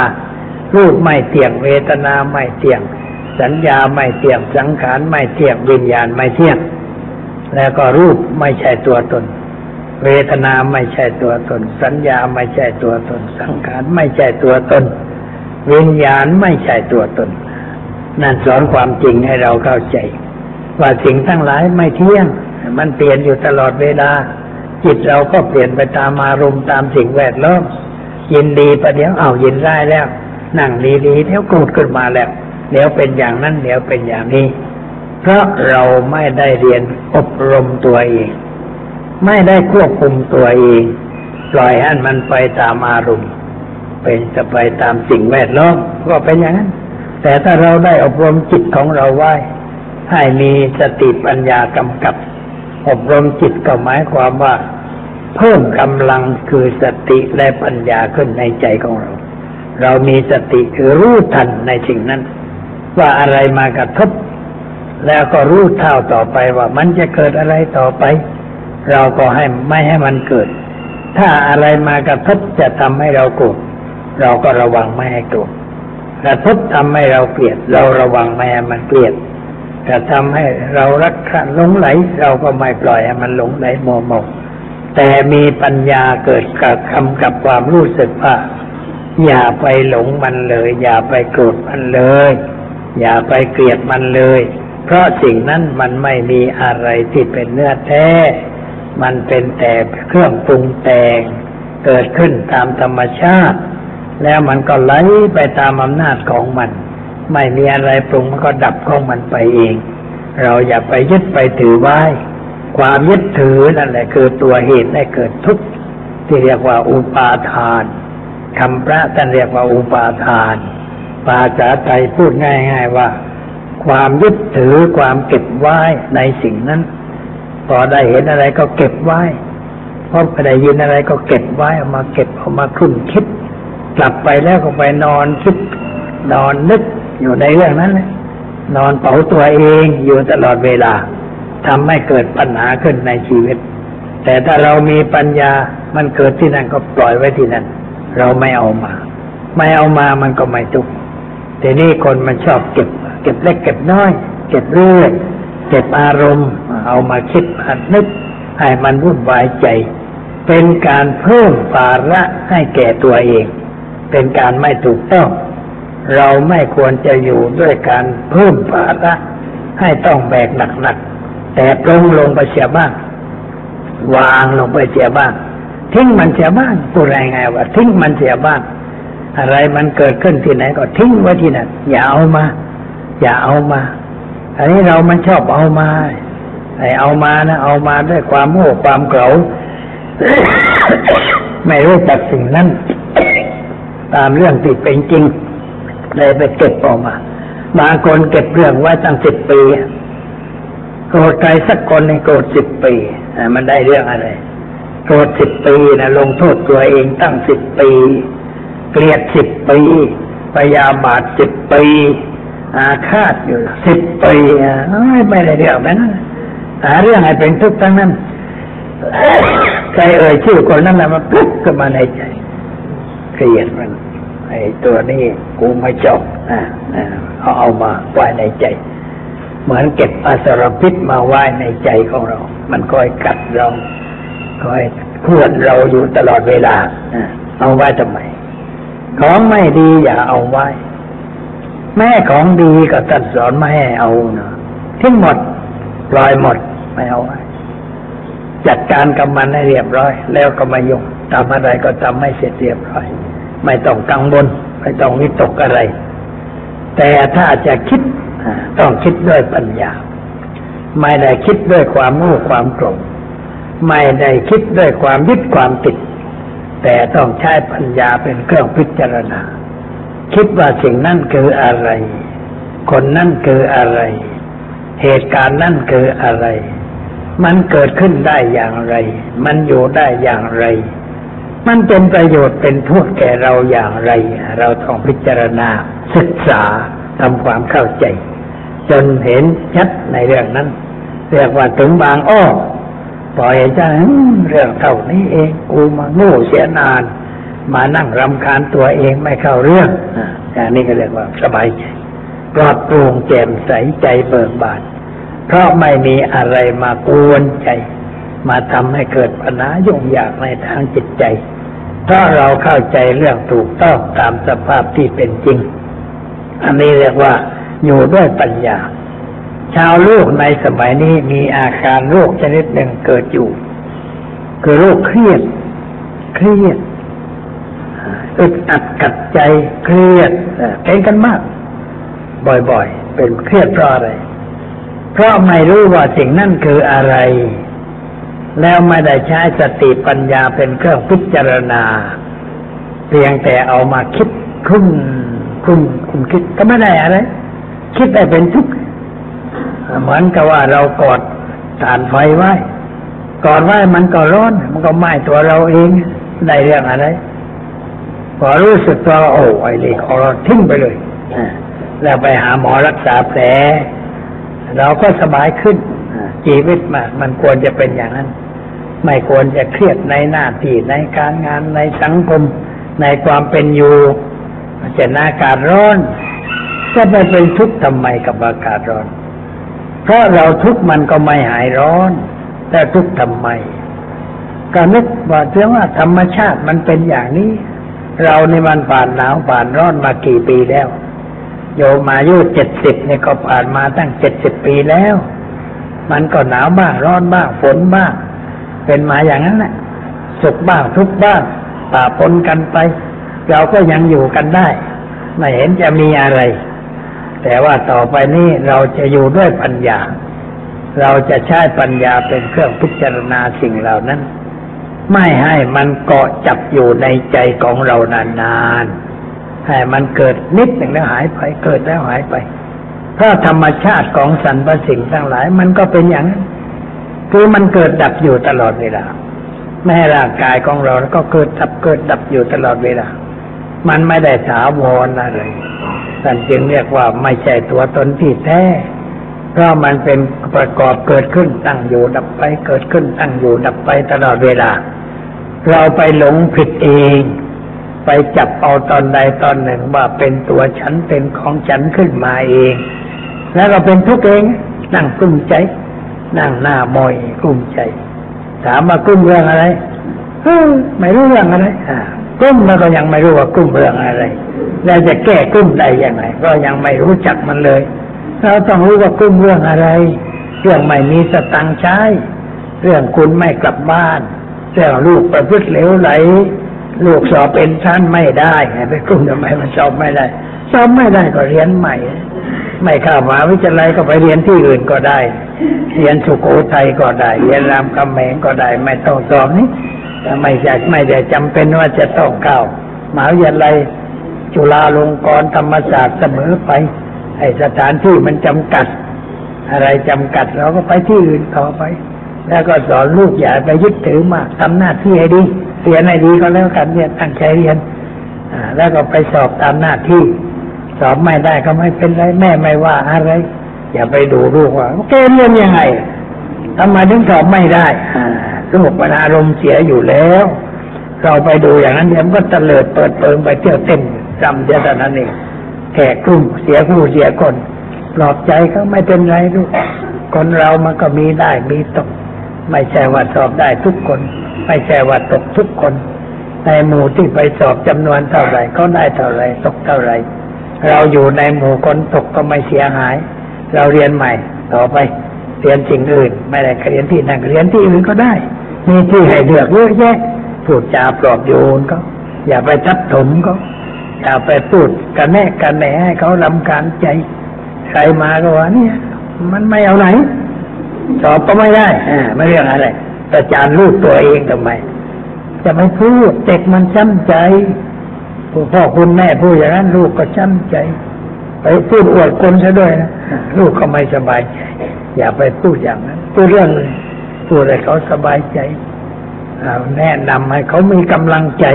รูปไม่เที่ยงเวทนาไม่เที่ยงสัญญาไม่เที่ยงสังขารไม่เที่ยงวิญญาณไม่เที่ยงแล้วก็รูปไม่ใช่ตัวตนเวทนาไม่ใช่ตัวตนสัญญาไม่ใช่ตัวตนสังขารไม่ใช่ตัวตนวิญญาณไม่ใช่ตัวตนนั่นสอนความจริงให้เราเข้าใจว่าสิ่งทั้งหลายไม่เที่ยงมันเปลี่ยนอยู่ตลอดเวลาจิตเราก็เปลี่ยนไปตามอารมณ์ตามสิ่งแวดล้อมยินดีประเดี๋ยวเอายินร้ายแล้วนั่งดีๆเดี๋ยวโกรธขึ้นมาแล้วเดี๋ยวเป็นอย่างนั้นเดี๋ยวเป็นอย่างนี้เพราะเราไม่ได้เรียนอบรมตัวเองไม่ได้ควบคุมตัวเองปล่อยให้มันไปตามอารมณ์เป็นจะไปตามสิ่งแวดล้อมก็เป็นอย่างนั้นแต่ถ้าเราได้อบรมจิตของเราไว้ให้มีสติปัญญากำกับอบรมจิตก็หมายความว่าเพิ่มกำลังคือสติและปัญญาขึ้นในใจของเราเรามีสติคือรู้ทันในสิ่งนั้นว่าอะไรมากระทบแล้วก็รู้เท่าต่อไปว่ามันจะเกิดอะไรต่อไปเราก็ให้ไม่ให้มันเกิดถ้าอะไรมากระทบจะทำให้เราโกรธเราก็ระวังไม่ให้โกรธกระทบทำให้เราเกลียดเราระวังไม่ให้มันเกลียดจะทำให้เรารักหลงไหลเราก็ไม่ปล่อยให้มันหลงไหลมัวเมาแต่มีปัญญาเกิดกับคำกับความรู้สึกว่าอย่าไปหลงมันเลยอย่าไปโกรธมันเลยอย่าไปเกลียดมันเลยเพราะสิ่งนั้นมันไม่มีอะไรที่เป็นเนื้อแท้มันเป็นแต่เครื่องปรุงแต่งเกิดขึ้นตามธรรมชาติแล้วมันก็ไหลไปตามอำนาจของมันไม่มีอะไรปรุงมันก็ดับของมันไปเองเราอย่าไปยึดไปถือไว้ความยึดถือนั่นแหละคือตัวเหตุให้เกิดทุกข์ที่เรียกว่าอุปาทานคำพระท่านเรียกว่าอุปาทานภาษาไทยพูดง่ายๆว่าความยึดถือความเก็บไว้ในสิ่งนั้นพอได้เห็นอะไรก็เก็บไว้พอได้ยินอะไรก็เก็บไว้เอามาเก็บเอามาคุ้นคิดกลับไปแล้วก็ไปนอนคิดนอนนึกอยู่ในเรื่องนั้นนอนเผาตัวเองอยู่ตลอดเวลาทำให้เกิดปัญหาขึ้นในชีวิต แต่ถ้าเรามีปัญญามันเกิดที่นั่นก็ปล่อยไว้ที่นั่นเราไม่เอามาไม่เอามามันก็ไม่ทุกข์แต่นี่คนมันชอบเก็บเก็บเล็กเก็บน้อยเก็บเรื่อยเก็บอารมณ์เอามาคิดมานึกให้มันวุ่นวายใจเป็นการเพิ่มภาระให้แก่ตัวเองเป็นการไม่ถูกต้องเราไม่ควรจะอยู่ด้วยการเพิ่มภาระให้ต้องแบกหนักๆแต่ปลงลงไปเสียบ้างวางลงไปเสียบ้างทิ้งมันเสียบ้างพูดยังไงว่าทิ้งมันเสียบ้างอะไรมันเกิดขึ้นที่ไหนก็ทิ้งไว้ที่นั่นอย่าเอามาอย่าเอามาอันนี้เรามันชอบเอามาไอ้เอามานะเอามาด้วยความโง่ความเก๋า ไม่รู้จักสิ่งนั้น ตามเรื่องที่เป็นจริงเลยไปเก็บออกมาบางคนเก็บเรื่องไว้ตั้งสิบปีโกรธใครสักคนในโกรธสิบปีมันได้เรื่องอะไรโกรธสิบปีนะลงโทษตัวเองตั้งสิบปีเกลียดสิบปีพยาบาทสิบปีอาฆาตอยู่สิบปีไม่ได้เรื่องแบบนั้นหาเรื่องให้เป็นทุกข์ทั้งนั้นใครเอ่ยชื่อคนนั้นแล้วมันปุ๊บขึ้นมาในใจเกลียดมันไอ้ตัวนี้กูไม่จบอ่าเอาเอามาไว้ในใจเหมือนเก็บอสรพิษมาไว้ในใจของเรามันคอยกัดเราคอยขวนเราอยู่ตลอดเวลาเอาไว้ทำไมของไม่ดีอย่าเอาไว้แม่ของดีก็ตัดสอนไม่ให้เอานะทิ้งหมดปล่อยหมดไม่เอาไว้จัดการกับมันให้เรียบร้อยแล้วก็มายุ่งทำอะไรก็ทำให้เสร็จเรียบร้อยไม่ต้องกังวลไม่ต้องวิตกอะไรแต่ถ้าจะคิดต้องคิดด้วยปัญญาไม่ได้คิดด้วยความโง่ความโกรธไม่ได้คิดด้วยความยึดความติดแต่ต้องใช้ปัญญาเป็นเครื่องพิจารณาคิดว่าสิ่งนั้นคืออะไรคนนั้นคืออะไรเหตุการณ์นั้นคืออะไรมันเกิดขึ้นได้อย่างไรมันอยู่ได้อย่างไรมันเป็นประโยชน์เป็นโทษแก่เราอย่างไรเราต้องพิจารณาศึกษาทำความเข้าใจจนเห็นชัดในเรื่องนั้นเรียกว่าถึงบางอ้อปล่อยใจเรื่องเท่านี้เองกูมาโง่เสียนานมานั่งรำคาญตัวเองไม่เข้าเรื่องอย่างนี้ก็เรียกว่าสบายใจปลอดโปร่งแจ่มใสใจเบิกบานเพราะไม่มีอะไรมากวนใจมาทำให้เกิดปัญหายุ่งยากในทางจิตใจถ้าเราเข้าใจเรื่องถูกต้องตามสภาพที่เป็นจริงอันนี้เรียกว่าอยู่ด้วยปัญญาชาวโลกในสมัยนี้มีอาการโรคชนิดหนึ่งเกิดอยู่คือโรคเครียดเครียดอึดอัดกัดใจเครียดเป็นกันมากบ่อยๆเป็นเครียดเพราะอะไรเพราะไม่รู้ว่าสิ่งนั้นคืออะไรแล้วไม่ได้ใช้สติปัญญาเป็นเครื่องพิจารณาเพียงแต่เอามาคิดคุ้มคุ้มคุ้มคิดก็ไม่ได้อะไรคิดแต่เป็นทุกข์เหมือนกับว่าเรากอดถ่านไฟไว้กอดไว้มันก็ร้อนมันก็ไหม้ตัวเราเองได้เรื่องอะไรพอรู้สึกตัวโอ้ไอ้นี่ของเราทิ้งไปเลยแล้วไปหาหมอรักษาแผลเราก็สบายขึ้นชีวิตมากมันควรจะเป็นอย่างนั้นไม่ควรจะเครียดในหน้าที่ในการงานในสังคมในความเป็นอยู่เจตนาการร้อนจะไปเป็นทุกข์ทำไมกับอากาศร้อนเพราะเราทุกข์มันก็ไม่หายร้อนแต่ทุกข์ทำไมก็นึกว่าเรื่องว่าธรรมชาติมันเป็นอย่างนี้เราในมันผ่านหนาวผ่านร้อนมากี่ปีแล้วโยมมาอายุเจ็ดสิบเนี่ยก็ผ่านมาตั้งเจ็ดสิบปีแล้วมันก็หนาวบ้างร้อนบ้างฝนบ้างเป็นมาอย่างนั้นแหละสุขบ้างทุกข์บ้างป่าปนกันไปเราก็ยังอยู่กันได้ไม่เห็นจะมีอะไรแต่ว่าต่อไปนี้เราจะอยู่ด้วยปัญญาเราจะใช้ปัญญาเป็นเครื่องพิจารณาสิ่งเหล่านั้นไม่ให้มันเกาะจับอยู่ในใจของเรานานๆให้มันเกิดนิดหนึ่งแล้วหายไปเกิดแล้วหายไปเพราะธรรมชาติของสรรพสิ่งทั้งหลายมันก็เป็นอย่างนั้นคือมันเกิดดับอยู่ตลอดเวลาแม้ร่างกายของเราก็เกิดดับเกิดดับอยู่ตลอดเวลามันไม่ได้ถาวรอะไรนั่นจึงเรียกว่าไม่ใช่ตัวตนที่แท้ เพราะมันเป็นประกอบเกิดขึ้นตั้งอยู่ดับไปเกิดขึ้นตั้งอยู่ดับไปตลอดเวลาเราไปหลงผิดเองไปจับเอาตอนใดตอนหนึ่งว่าเป็นตัวฉันเป็นของฉันขึ้นมาเองแล้วก็เป็นทุกข์เองนั่งกลุ้มใจนั่งหน้าม้อยกลุ้มใจถามว่ากลุ้มเรื่องอะไรไม่รู้เรื่องอะไรกลุ้มแล้วก็ยังไม่รู้ว่ากลุ้มเรื่องอะไรแล้วจะแก้กลุ้มได้ยังไงก็ยังไม่รู้จักมันเลยเราต้องรู้ว่ากลุ้มเรื่องอะไรเรื่องไม่มีสตังค์ใช้เรื่องคุณไม่กลับบ้านเรื่องลูกประพฤติเหลวไหลลูกสอบเป็นชั้นไม่ได้ไงไปกลุ้มทำไมมันสอบไม่ได้สอบไม่ได้ก็เรียนใหม่ไม่เข้ามหาวิทยาลัยก็ไปเรียนที่อื่นก็ได้เรียนสุโขทัยก็ได้เรียนรามคำแหงก็ได้ไม่ต้องสอบนี่ไม่อยากไม่ได้จำเป็นว่าจะต้องเข้ามหาวิทยาลัยจุฬาลงกรณ์ธรรมศาสตร์เสมอไปไอ้สถานที่มันจำกัดอะไรจำกัดเราก็ไปที่อื่นต่อไปแล้วก็สอนลูกอย่าไปยึดถือมากทำหน้าที่ให้ดีเรียนให้ดีก็แล้วกันเนี่ยตั้งใจเรียนแล้วก็ไปสอบตามหน้าที่สอบไม่ได้ก็ไม่เป็นไรแม่ไม่ว่าอะไรอย่าไปดูลูกว่าแกเรียนยังไงทำไมถึงสอบไม่ได้ลูกมันอารมณ์เสียอยู่แล้วเราไปดูอย่างนั้นเดี๋ยวมันก็เตลิดเปิดเปิงไปเที่ยวเต้นจำเยอะแต่นั้นเองแขกกลุ่มเสียคู่เสียคนปลอบใจก็ไม่เป็นไรลูกคนเรามันก็มีได้มีตกไม่ใช่ว่าสอบได้ทุกคนไม่ใช่ว่าตกทุกคนในหมู่ที่ไปสอบจำนวนเท่าไหร่เขาได้เท่าไหร่ตกเท่าไหร่เราอยู่ในหมู่คนตกก็ไม่เสียหายเราเรียนใหม่ต่อไปเรียนสิ่งอื่นไม่ได้เรียนที่นั่นเรียนที่อื่นก็ได้มีที่ให้เลือกเยอะแยะพูดจาปลอบโยนก็อย่าไปทับถมก็อย่าไปพูดกระแนะกระแหน่ให้เขารำคาญใจใครมาก็ว่าเนี่ยมันไม่เอาไหนสอบก็ไม่ได้อ่าไม่เรื่องอะไรประจานลูกตัวเองทำไมจะไม่พูดเด็กมันช้ำใจคุณพ่อคุณแม่พูดอย่างนั้นลูกก็ช้ำใจไปพูดอวดคนซะด้วยนะลูกก็ไม่สบายใจอย่าไปพูดอย่างนั้นพูดเรื่องเลยพูดให้เขาสบายใจแนะนำให้เขามีกำลังใจ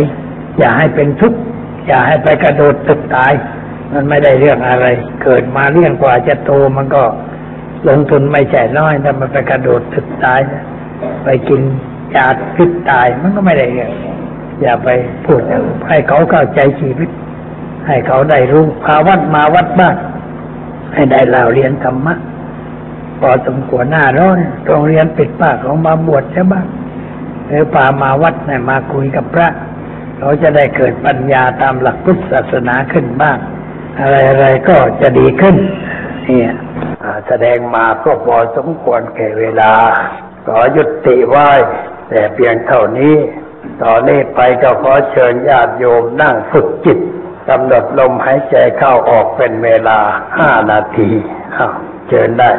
อย่าให้เป็นทุกข์อย่าให้ไปกระโดดตึกตายมันไม่ได้เรื่องอะไรเกิดมาเรื่องกว่าจะโตมันก็ลงทุนไม่ใช่น้อยถ้ามันไปกระโดดตึกตายไปกินยาพิษตายมันก็ไม่ได้เรื่องอย่าไปพูดให้เขาเข้าใจชีวิตให้เขาได้รู้พาวัดมาวัดบ้านให้ได้เล่าเรียนธรรมะพอสมควรหน้าร้อนโรงเรียนปิดป้าของมาบวชใช่บ้างหรือพามาวัดให้มาคุยกับพระเขาจะได้เกิดปัญญาตามหลักพุทธศาสนาขึ้นบ้างอะไรๆก็จะดีขึ้นเนี่ยแสดงมาก็พอสมควรแก่เวลาขอยุติไว้แต่เพียงเท่านี้ต่อนี้ไปก็ขอเชิญญาติโยมนั่งฝึกจิตกำหนดลมหายใจเข้าออกเป็นเวลาห้านาทีเชิญได้